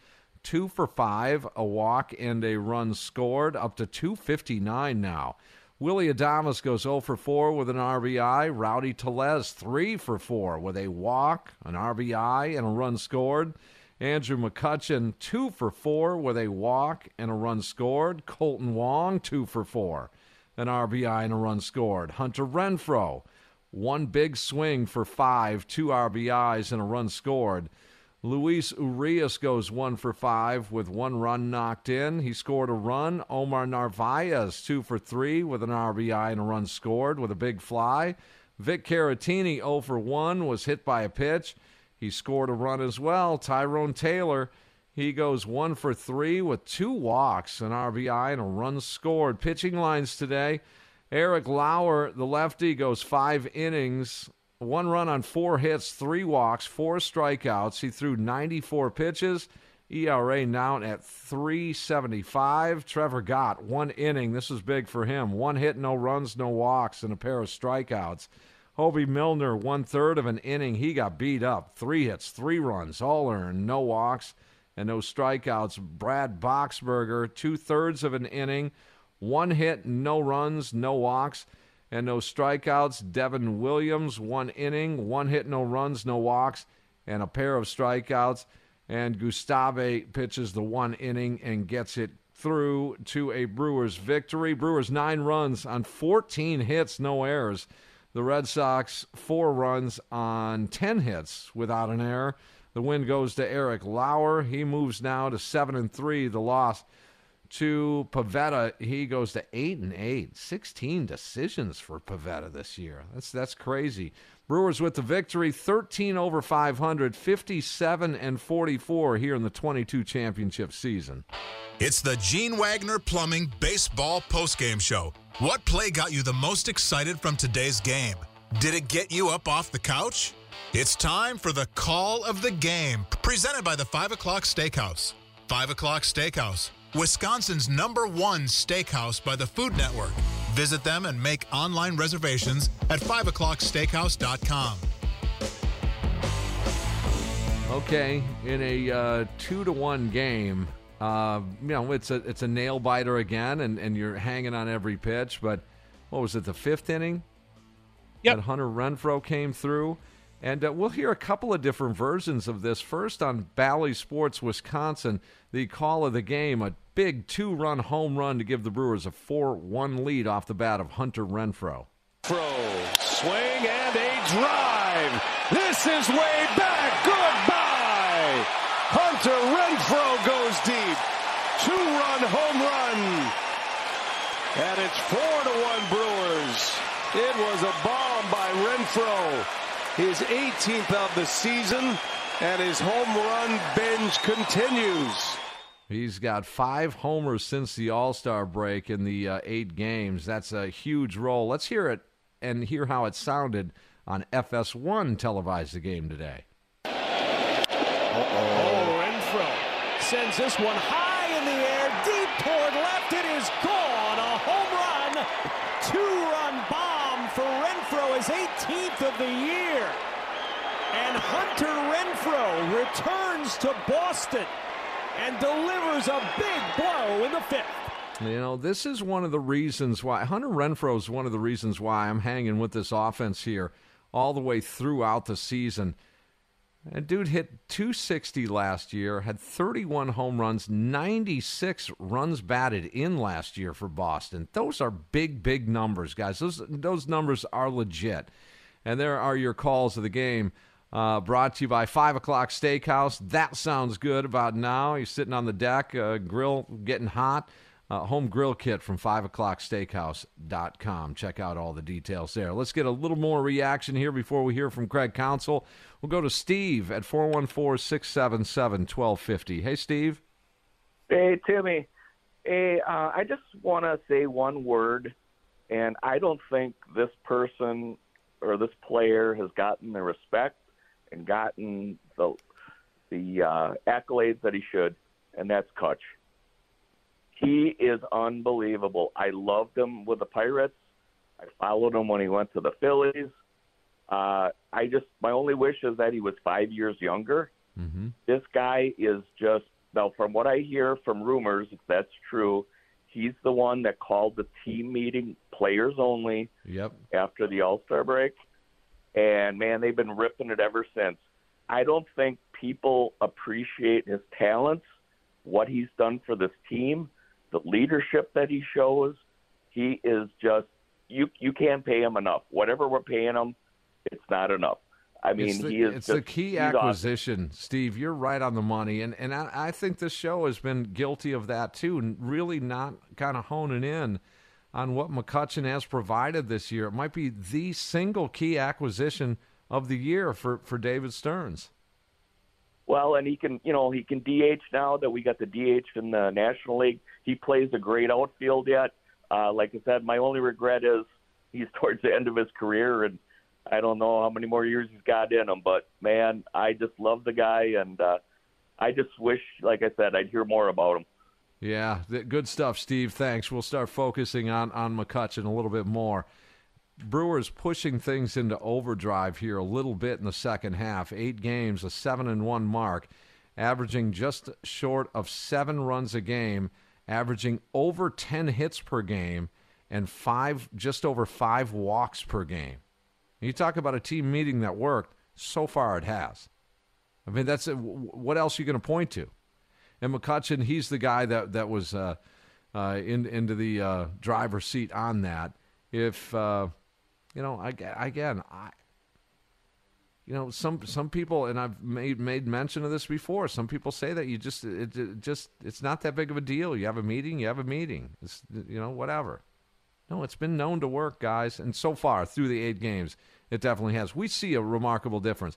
2 for 5, a walk and a run scored, up to 259 now. Willy Adames goes 0 for 4 with an RBI. Rowdy Tellez 3 for 4 with a walk, an RBI, and a run scored. Andrew McCutchen 2 for 4 with a walk and a run scored. Colton Wong 2 for 4, an RBI and a run scored. Hunter Renfroe, one big swing for 5, 2 RBIs and a run scored. Luis Urias goes 1 for 5 with 1 run knocked in. He scored a run. Omar Narvaez 2 for 3 with an RBI and a run scored with a big fly. Vic Caratini 0 for 1 was hit by a pitch. He scored a run as well. Tyrone Taylor, he goes 1 for 3 with 2 walks, an RBI and a run scored. Pitching lines today. Eric Lauer, the lefty, goes 5 innings. 1 run on 4 hits, 3 walks, 4 strikeouts. He threw 94 pitches. ERA now at 3.75. Trevor Gott, 1 inning. This is big for him. 1 hit, no runs, no walks, and a pair of strikeouts. Hobie Milner, 1/3 of an inning. He got beat up. 3 hits, 3 runs, all earned, no walks, and no strikeouts. Brad Boxberger, 2/3 of an inning. 1 hit, no runs, no walks, and no strikeouts. Devin Williams, 1 inning, 1 hit, no runs, no walks, and a pair of strikeouts. And Gustave pitches the 1 inning and gets it through to a Brewers victory. Brewers 9 runs on 14 hits, no errors. The Red Sox 4 runs on 10 hits without an error. The win goes to Eric Lauer. He moves now to 7-3. The loss to Pivetta, he goes to 8-8. 16 decisions for Pivetta this year. That's crazy. Brewers with the victory, 13 over 500, 57-44 here in the 22 championship season. It's the Gene Wagner Plumbing Baseball Postgame Show. What play got you the most excited from today's game? Did it get you up off the couch? It's time for the Call of the Game, presented by the 5 O'Clock Steakhouse. 5 O'Clock Steakhouse, Wisconsin's number 1 steakhouse by the Food Network. Visit them and make online reservations at 5o'clocksteakhouse.com. Okay, in a 2-1 game, it's a nail biter again, and you're hanging on every pitch. But what was it, the fifth inning? Yep. That Hunter Renfroe came through. And we'll hear a couple of different versions of this. First on Bally Sports Wisconsin, the call of the game, a big 2-run home run to give the Brewers a 4-1 lead off the bat of Hunter Renfroe. Renfroe, swing and a drive. This is way back. Goodbye. Hunter Renfroe goes deep. 2-run home run. And it's 4-1 Brewers. It was a bomb by Renfroe. His 18th of the season, and his home run binge continues. He's got 5 homers since the All-Star break in the 8 games. That's a huge role. Let's hear it and hear how it sounded on FS1 televised the game today. Renfroe sends this one high in the air, deep toward left. It is gone. A home run. 2-run bomb for Renfroe, his 18th of the year. And Hunter Renfroe returns to Boston and delivers a big blow in the fifth. You know, this is one of the reasons why Hunter Renfroe is one of the reasons why I'm hanging with this offense here all the way throughout the season. That dude hit .260 last year, had 31 home runs, 96 runs batted in last year for Boston. Those are big, big numbers, guys. Those numbers are legit. And there are your calls of the game brought to you by 5 O'Clock Steakhouse. That sounds good about now. You're sitting on the deck, grill getting hot. Home grill kit from 5o'clocksteakhouse.com. Check out all the details there. Let's get a little more reaction here before we hear from Craig Council. We'll go to Steve at 414-677-1250. Hey, Steve. Hey, Timmy. Hey, I just want to say one word, and I don't think this person or this player has gotten the respect and gotten the accolades that he should, and that's Kutch. He is unbelievable. I loved him with the Pirates. I followed him when he went to the Phillies. My only wish is that he was 5 years younger. Mm-hmm. This guy is just, now from what I hear from rumors, if that's true, he's the one that called the team meeting players only after the All-Star break. And, man, they've been ripping it ever since. I don't think people appreciate his talents, what he's done for this team. The leadership that he shows, he is just – you can't pay him enough. Whatever we're paying him, it's not enough. I mean, he is – it's the key acquisition, awesome. Steve. You're right on the money. And I think this show has been guilty of that too, really not kind of honing in on what McCutchen has provided this year. It might be the single key acquisition of the year for David Stearns. Well, and he can DH now that we got the DH in the National League. He plays a great outfield yet. Like I said, my only regret is he's towards the end of his career, and I don't know how many more years he's got in him. But, man, I just love the guy, and I just wish, like I said, I'd hear more about him. Yeah, good stuff, Steve. Thanks. We'll start focusing on McCutchen a little bit more. Brewers pushing things into overdrive here a little bit in the second half. 8 games, a 7-1 mark, averaging just short of 7 runs a game, averaging over 10 hits per game, and just over 5 walks per game. You talk about a team meeting that worked. So far it has. I mean, that's what else are you going to point to? And McCutchen, he's the guy that was into the driver's seat on that. If some people, and I've made mention of this before. Some people say that you just it's not that big of a deal. You have a meeting. It's whatever. No, it's been known to work, guys. And so far through the 8 games, it definitely has. We see a remarkable difference.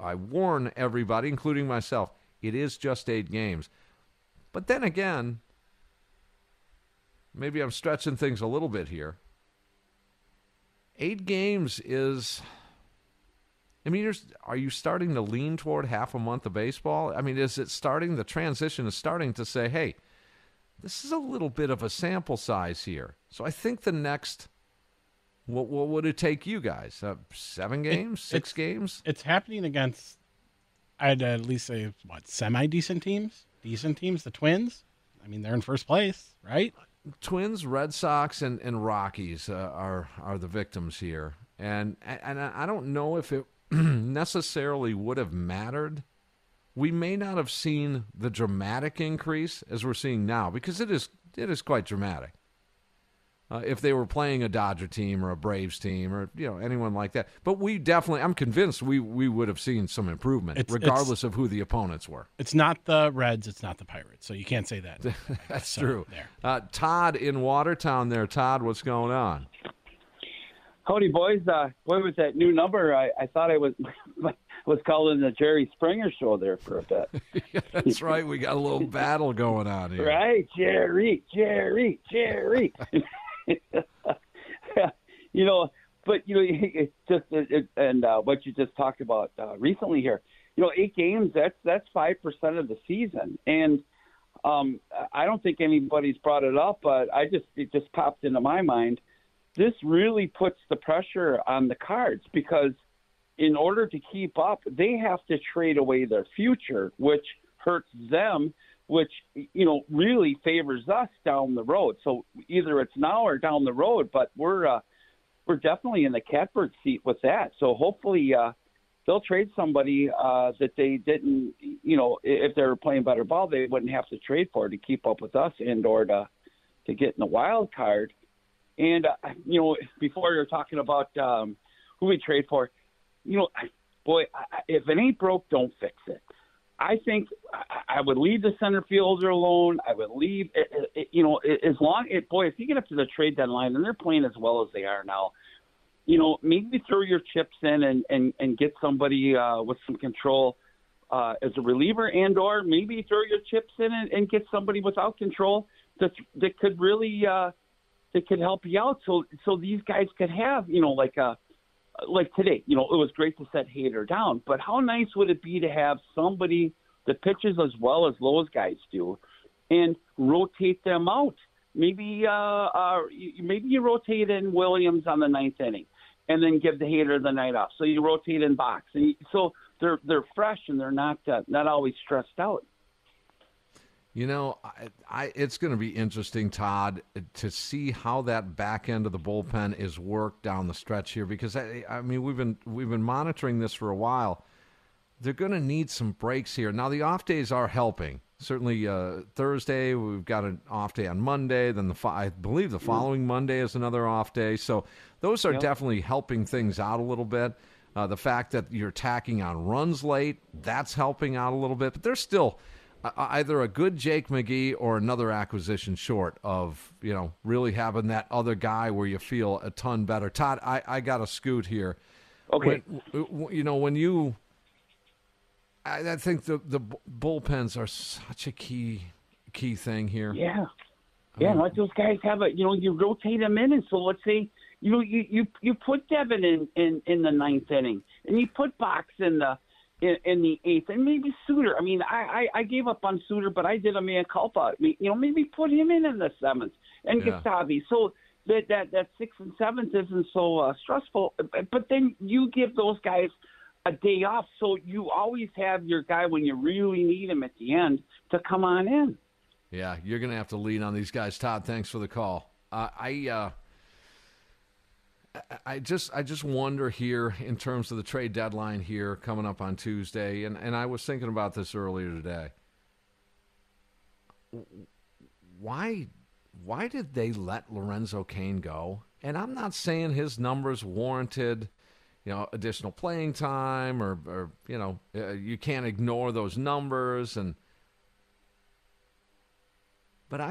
I warn everybody, including myself, it is just 8 games. But then again, maybe I'm stretching things a little bit here. 8 games is, I mean, are you starting to lean toward half a month of baseball? I mean, the transition is starting to say, hey, this is a little bit of a sample size here. So I think the next, what would it take you guys? 7 games? 6 games? It's happening against, I'd at least say, what, semi-decent teams? Decent teams? The Twins? I mean, they're in first place, right? Twins, Red Sox, and Rockies are the victims here. And I don't know if it necessarily would have mattered. We may not have seen the dramatic increase as we're seeing now, because it is quite dramatic. If they were playing a Dodger team or a Braves team or anyone like that, but we definitely, I'm convinced we would have seen some improvement regardless of who the opponents were. It's not the Reds, it's not the Pirates, so you can't say that. That's true. There. Todd in Watertown, there. Todd, what's going on? Howdy, boys. What was that new number? I thought I was calling the Jerry Springer show there for a bit. Yeah, that's right. We got a little battle going on here. Right, Jerry. What you just talked about recently here, 8 games, that's 5% of the season. And I don't think anybody's brought it up, but it just popped into my mind. This really puts the pressure on the Cards, because in order to keep up, they have to trade away their future, which hurts them, which, really favors us down the road. So either it's now or down the road, but we're definitely in the catbird seat with that. So hopefully they'll trade somebody that they didn't, if they were playing better ball, they wouldn't have to trade for to keep up with us and or to get in the wild card. And, before you were talking about who we trade for, boy, if it ain't broke, don't fix it. I think I would leave the center fielder alone. I would leave, if you get up to the trade deadline and they're playing as well as they are now, maybe throw your chips in and get somebody with some control as a reliever, and or maybe throw your chips in and get somebody without control that could really that could help you out. So these guys could have, like today, it was great to set Hader down, but how nice would it be to have somebody that pitches as well as those guys do and rotate them out? Maybe maybe you rotate in Williams on the ninth inning and then give the Hader the night off. So you rotate in Box. And so they're fresh and they're not always stressed out. It's going to be interesting, Todd, to see how that back end of the bullpen is worked down the stretch here, because I mean we've been monitoring this for a while. They're going to need some breaks here. Now the off days are helping. Certainly Thursday, we've got an off day on Monday. Then I believe the following Monday is another off day. So those are definitely helping things out a little bit. The fact that you're tacking on runs late, that's helping out a little bit. But there's still either a good Jake McGee or another acquisition short of, really having that other guy where you feel a ton better. Todd, I got to scoot here. Okay. I think the bullpens are such a key thing here. Yeah. Yeah. Let those guys have it. You rotate them in. And so let's say, you put Devin in the ninth inning and you put Box in the eighth, and maybe Suter. I mean, I gave up on Suter, but I did a mea culpa. Maybe put him in the seventh and Gustave. So that sixth and seventh isn't so stressful. But then you give those guys a day off, so you always have your guy when you really need him at the end to come on in. Yeah, you're going to have to lean on these guys. Todd, thanks for the call. I just wonder here in terms of the trade deadline here coming up on Tuesday, and I was thinking about this earlier today. Why did they let Lorenzo Cain go? And I'm not saying his numbers warranted, additional playing time or you can't ignore those numbers. But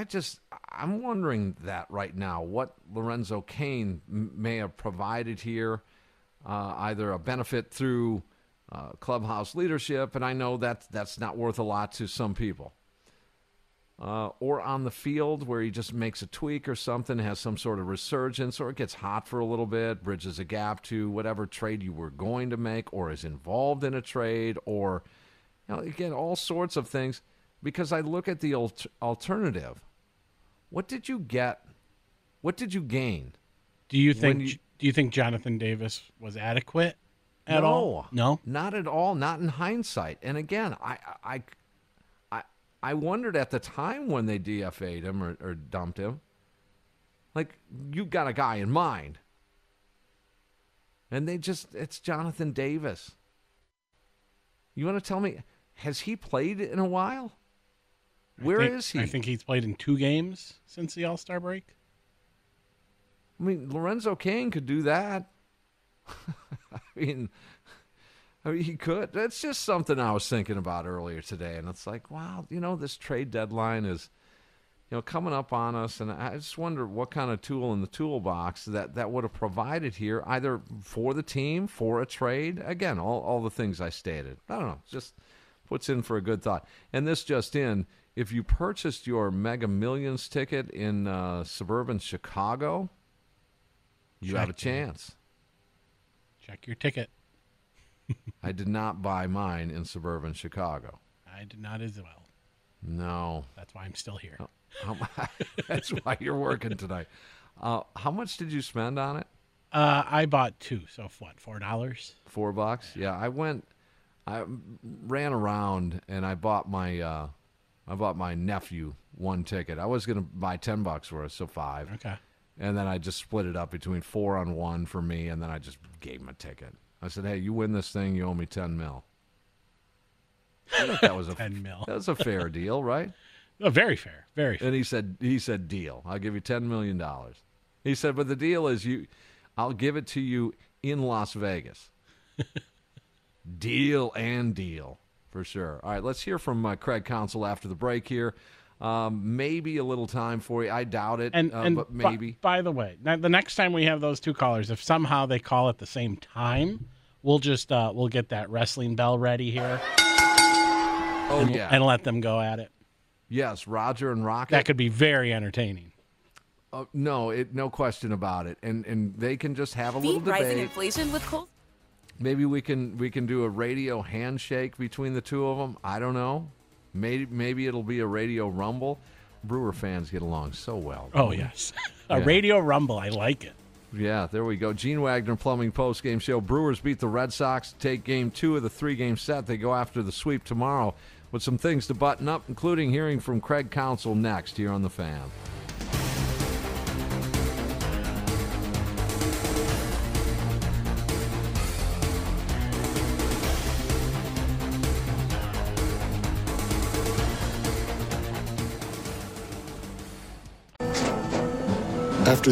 I'm wondering that right now, what Lorenzo Cain may have provided here, either a benefit through clubhouse leadership, and I know that's not worth a lot to some people, or on the field where he just makes a tweak or something, has some sort of resurgence, or it gets hot for a little bit, bridges a gap to whatever trade you were going to make, or is involved in a trade, or again, all sorts of things. Because I look at the alternative What did you get? What did you gain? Do you think Jonathan Davis was adequate at all? No, not at all. Not in hindsight. And again, I wondered at the time when they DFA'd him or dumped him. Like, you've got a guy in mind. And it's Jonathan Davis. You want to tell me, has he played in a while? Is he? I think he's played in 2 games since the All-Star break. I mean, Lorenzo Cain could do that. I mean, he could. That's just something I was thinking about earlier today. And it's like, wow, this trade deadline is, coming up on us. And I just wonder what kind of tool in the toolbox that would have provided here, either for the team, for a trade. Again, all the things I stated. I don't know. Just puts in for a good thought. And this just in, if you purchased your Mega Millions ticket in suburban Chicago, you have a chance. Check your ticket. I did not buy mine in suburban Chicago. I did not as well. No. That's why I'm still here. That's why you're working tonight. How much did you spend on it? I bought 2, so what, $4? $4? Yeah, I ran around and I bought my nephew 1 ticket. I was going to buy $10 worth, so 5. Okay. And then I just split it up between 4 on 1 for me, and then I just gave him a ticket. I said, hey, you win this thing, you owe me $10 million. I thought that was a $10 million. That was a fair deal, right? No, very fair, very fair. And he said, deal. I'll give you $10 million. He said, but the deal is I'll give it to you in Las Vegas. Deal for sure. All right, let's hear from Craig Counsell after the break here. Maybe a little time for you. I doubt it, and but maybe. By the way, now the next time we have those 2 callers, if somehow they call at the same time, we'll just we'll get that wrestling bell ready here. Oh, and let them go at it. Yes, Roger and Rocket. That could be very entertaining. No question about it. And they can just have a little debate. Rising inflation with coal. Maybe we can do a radio handshake between the 2 of them. I don't know. Maybe it'll be a radio rumble. Brewer fans get along so well. Oh, yes. A radio rumble. I like it. Yeah, there we go. Gene Wagner Plumbing post-game show. Brewers beat the Red Sox to take game 2 of the 3-game set. They go after the sweep tomorrow with some things to button up, including hearing from Craig Counsell next here on The Fan. After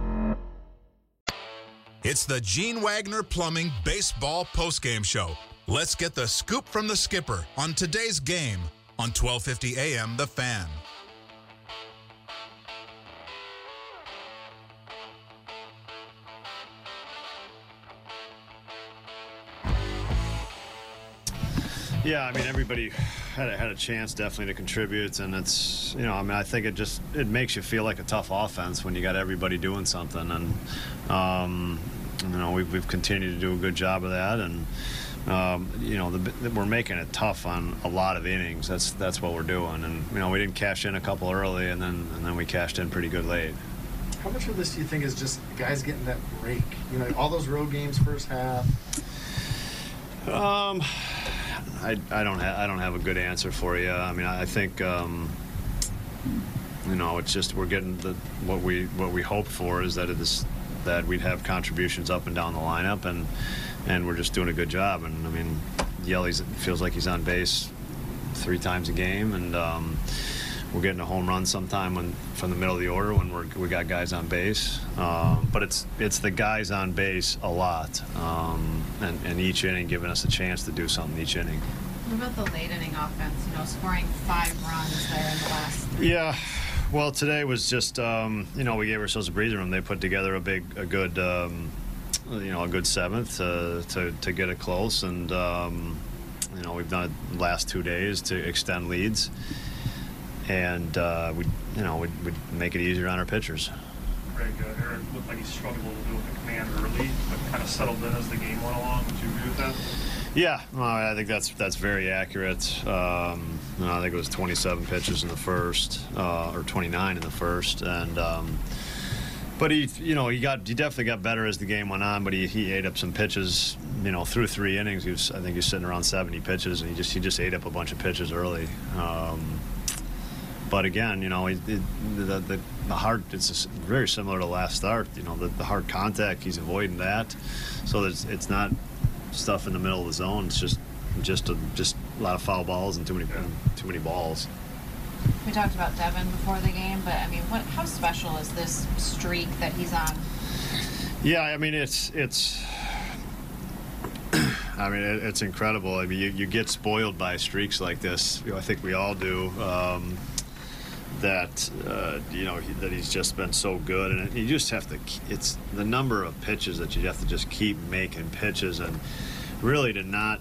It's the Gene Wagner Plumbing Baseball Postgame Show. Let's get the scoop from the skipper on today's game on 1250 AM The Fan. Yeah, I mean, everybody had a chance definitely to contribute, and it's, I think it makes you feel like a tough offense when you got everybody doing something, and we've continued to do a good job of that, and we're making it tough on a lot of innings. That's what we're doing, and we didn't cash in a couple early, and then we cashed in pretty good late. How much of this do you think is just guys getting that break? All those road games first half. I don't have a good answer for you. I mean, I think it's just we're getting what we hoped for, is that that we'd have contributions up and down the lineup, and we're just doing a good job. And I mean, Yelly's feels like he's on base 3 times a game, and we're getting a home run sometime when from the middle of the order when we got guys on base. But it's the guys on base a lot, and each inning giving us a chance to do something each inning. What about the late inning offense? You know, scoring 5 runs there in the last 3. Yeah. Well, today was just you know, we gave ourselves a breathing room. They put together a good you know, a good 7th to get it close, and you know, we've done it the last 2 days to extend leads, and we, you know, we make it easier on our pitchers. Greg, Eric looked like he struggled a little bit with the command early, but kind of settled in as the game went along. Would you agree with that? Yeah, well, I think that's very accurate. You know, I think it was 27 pitches in the first, or 29 in the first, and but he, you know, he definitely got better as the game went on. But he ate up some pitches. You know, through 3 innings, I think he was sitting around 70 pitches, and he just ate up a bunch of pitches early. But again, you know, the hard, it's very similar to last start. You know, the hard contact, he's avoiding that, so it's not stuff in the middle of the zone. It's just a lot of foul balls and too many balls. We talked about Devin before the game, but I mean, how special is this streak that he's on? Yeah, I mean, it's incredible. I mean, you get spoiled by streaks like this. You know, I think we all do. You know, that he's just been so good, and you just have to, it's the number of pitches that you have to just keep making pitches, and really to not,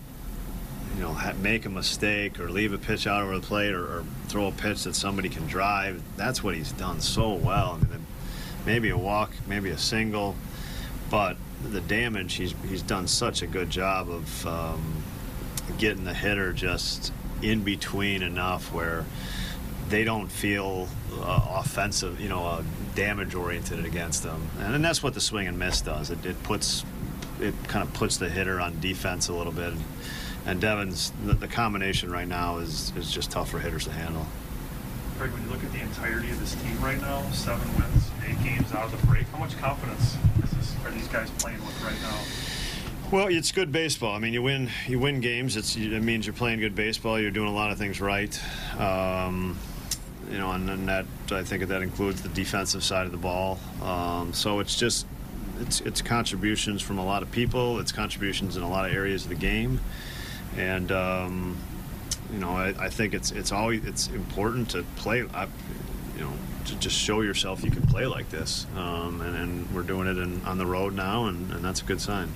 you know, make a mistake or leave a pitch out over the plate, or throw a pitch that somebody can drive. That's what he's done so well. I mean, maybe a walk, maybe a single, but the damage, he's done such a good job of getting the hitter just in between enough where they don't feel offensive, you know, damage-oriented against them. And that's what the swing and miss does. It kind of puts the hitter on defense a little bit. And Devin's, the combination right now is just tough for hitters to handle. Greg, when you look at the entirety of this team right now, 7 wins, 8 games out of the break, how much confidence are these guys playing with right now? Well, it's good baseball. I mean, you win games. It means you're playing good baseball. You're doing a lot of things right. You know, and that, I think that includes the defensive side of the ball. So it's just it's contributions from a lot of people. It's contributions in a lot of areas of the game, and you know, I think it's always important to play. You know, to just show yourself you can play like this, and we're doing it on the road now, and that's a good sign.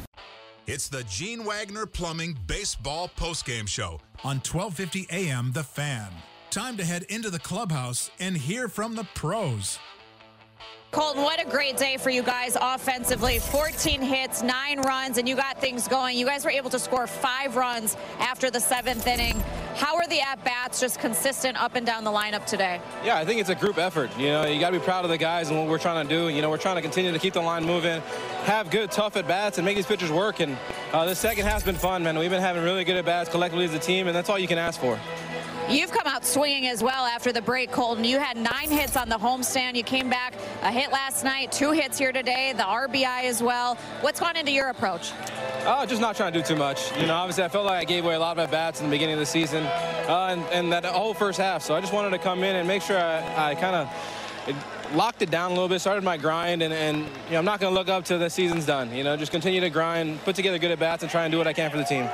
It's the Gene Wagner Plumbing Baseball Postgame Show on 1250 AM The Fan. Time to head into the clubhouse and hear from the pros. Colton, what a great day for you guys offensively. 14 hits, 9 runs, and you got things going. You guys were able to score 5 runs after the 7th inning. How are the at-bats just consistent up and down the lineup today? Yeah, I think it's a group effort. You know, you got to be proud of the guys and what we're trying to do. You know, we're trying to continue to keep the line moving, have good, tough at-bats, and make these pitchers work. And this second half's been fun, man. We've been having really good at-bats collectively as a team, and that's all you can ask for. You've come out swinging as well after the break, Colton. You had 9 hits on the homestand. You came back a hit last night, 2 hits here today, the RBI as well. What's gone into your approach? Just not trying to do too much. You know, obviously I felt like I gave away a lot of at-bats in the beginning of the season and that whole first half. So I just wanted to come in and make sure I kind of locked it down a little bit, started my grind, and you know, I'm not going to look up till the season's done. You know, just continue to grind, put together good at-bats, and try and do what I can for the team.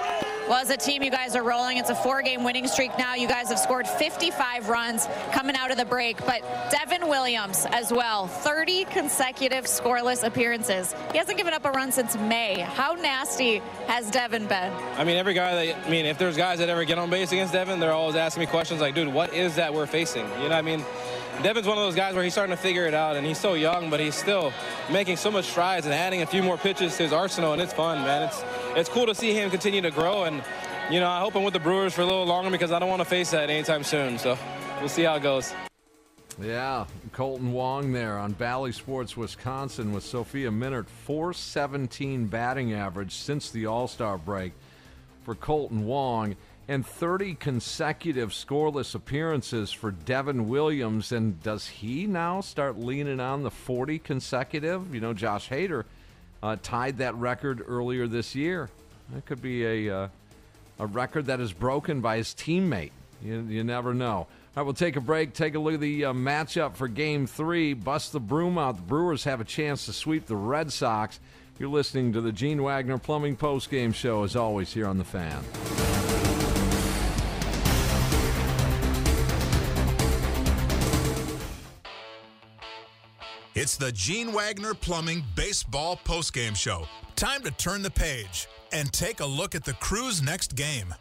Well, as a team, you guys are rolling. It's a 4-game winning streak now. You guys have scored 55 runs coming out of the break. But Devin Williams as well, 30 consecutive scoreless appearances. He hasn't given up a run since May. How nasty has Devin been? I mean, if there's guys that ever get on base against Devin, they're always asking me questions like, dude, what is that we're facing? You know what I mean? Devin's one of those guys where he's starting to figure it out, and he's so young, but he's still making so much strides and adding a few more pitches to his arsenal, and it's fun, man. It's cool to see him continue to grow, and, you know, I hope I'm with the Brewers for a little longer because I don't want to face that anytime soon, so we'll see how it goes. Yeah, Colton Wong there on Bally Sports Wisconsin with Sophia Minert, .417 batting average since the All-Star break for Colton Wong. and 30 consecutive scoreless appearances for Devin Williams. And does he now start leaning on the 40 consecutive? You know, Josh Hader tied that record earlier this year. That could be a record that is broken by his teammate. You never know. All right, we'll take a break, take a look at the matchup for Game 3. Bust the broom out. The Brewers have a chance to sweep the Red Sox. You're listening to the Gene Wagner Plumbing Postgame Show, as always, here on The Fan. It's the Gene Wagner Plumbing Baseball Postgame Show. Time to turn the page and take a look at the Crew's next game.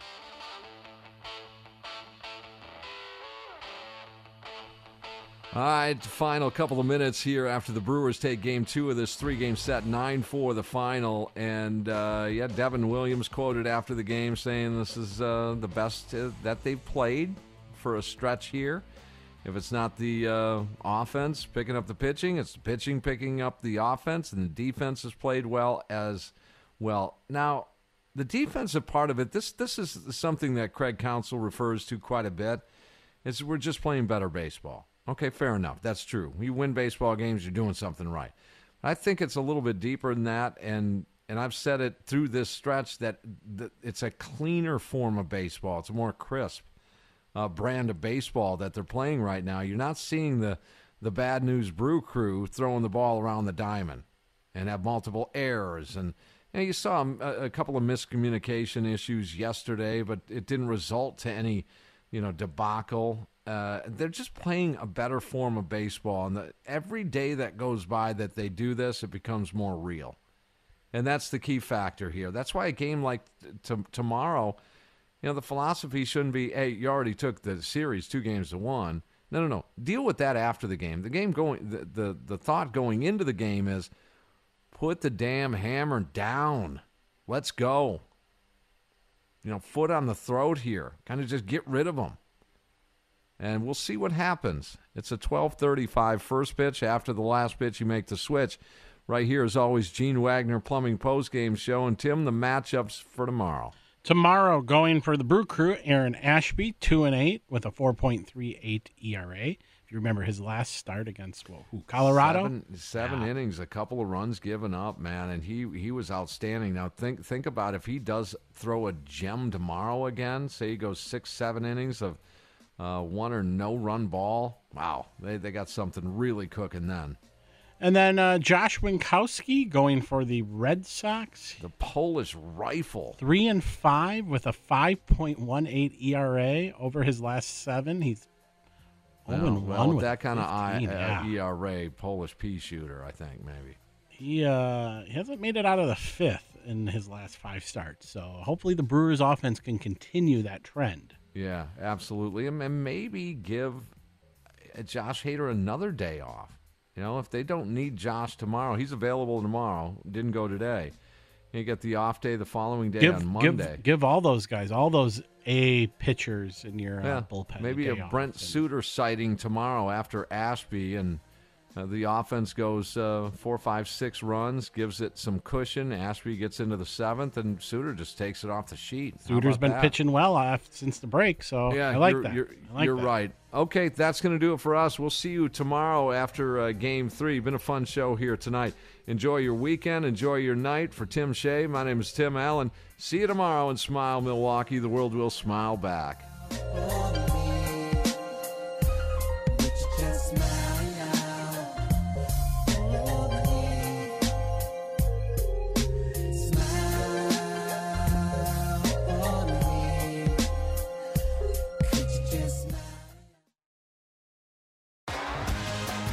All right, final couple of minutes here after the Brewers take Game 2 of this three-game set, 9-4 the final. And, Devin Williams quoted after the game saying this is the best that they've played for a stretch here. If it's not the offense picking up the pitching, it's the pitching picking up the offense, and the defense has played well as well. Now, the defensive part of it, this is something that Craig Counsell refers to quite a bit, is we're just playing better baseball. Okay, fair enough. That's true. You win baseball games, you're doing something right. I think it's a little bit deeper than that, and I've said it through this stretch that it's a cleaner form of baseball. It's a more crisp brand of baseball that they're playing right now. You're not seeing the Bad News Brew Crew throwing the ball around the diamond and have multiple errors. And you saw a couple of miscommunication issues yesterday, but it didn't result to any debacle. They're just playing a better form of baseball. And every day that goes by that they do this, it becomes more real. And that's the key factor here. That's why a game like tomorrow, the philosophy shouldn't be, hey, you already took the series 2-1. No. Deal with that after the game. The thought going into the game is put the damn hammer down. Let's go. Foot on the throat here. Kind of just get rid of them. And we'll see what happens. It's a 12:35 first pitch. After the last pitch, you make the switch. Right here, as always, Gene Wagner Plumbing Postgame Show. And, Tim, the matchups for tomorrow. Tomorrow, going for the Brew Crew, Aaron Ashby, 2-8 with a 4.38 ERA. If you remember his last start against Colorado. Seven innings, a couple of runs given up, man. And he was outstanding. Now, think about if he does throw a gem tomorrow again, say he goes 6-7 innings of – one or no run ball. Wow, they got something really cooking then. And then Josh Winkowski going for the Red Sox. The Polish rifle. 3-5 with a 5.18 ERA over his last 7. He's 0-1 with that kind of ERA, Polish pea shooter, I think, maybe. He hasn't made it out of the 5th in his last 5 starts. So hopefully the Brewers offense can continue that trend. Yeah, absolutely. And maybe give Josh Hader another day off. If they don't need Josh tomorrow, he's available tomorrow, didn't go today. You get the off day the following day on Monday. Give all those guys, all those A pitchers in your bullpen. Maybe a Brent Suter sighting tomorrow after Ashby, and the offense goes 4, 5, 6 runs, gives it some cushion. Ashby gets into the 7th, and Suter just takes it off the sheet. Suter's been pitching well since the break, so yeah, I like that. You're right. Okay, that's going to do it for us. We'll see you tomorrow after Game 3. Been a fun show here tonight. Enjoy your weekend. Enjoy your night. For Tim Shea, my name is Tim Allen. See you tomorrow, and smile, Milwaukee. The world will smile back.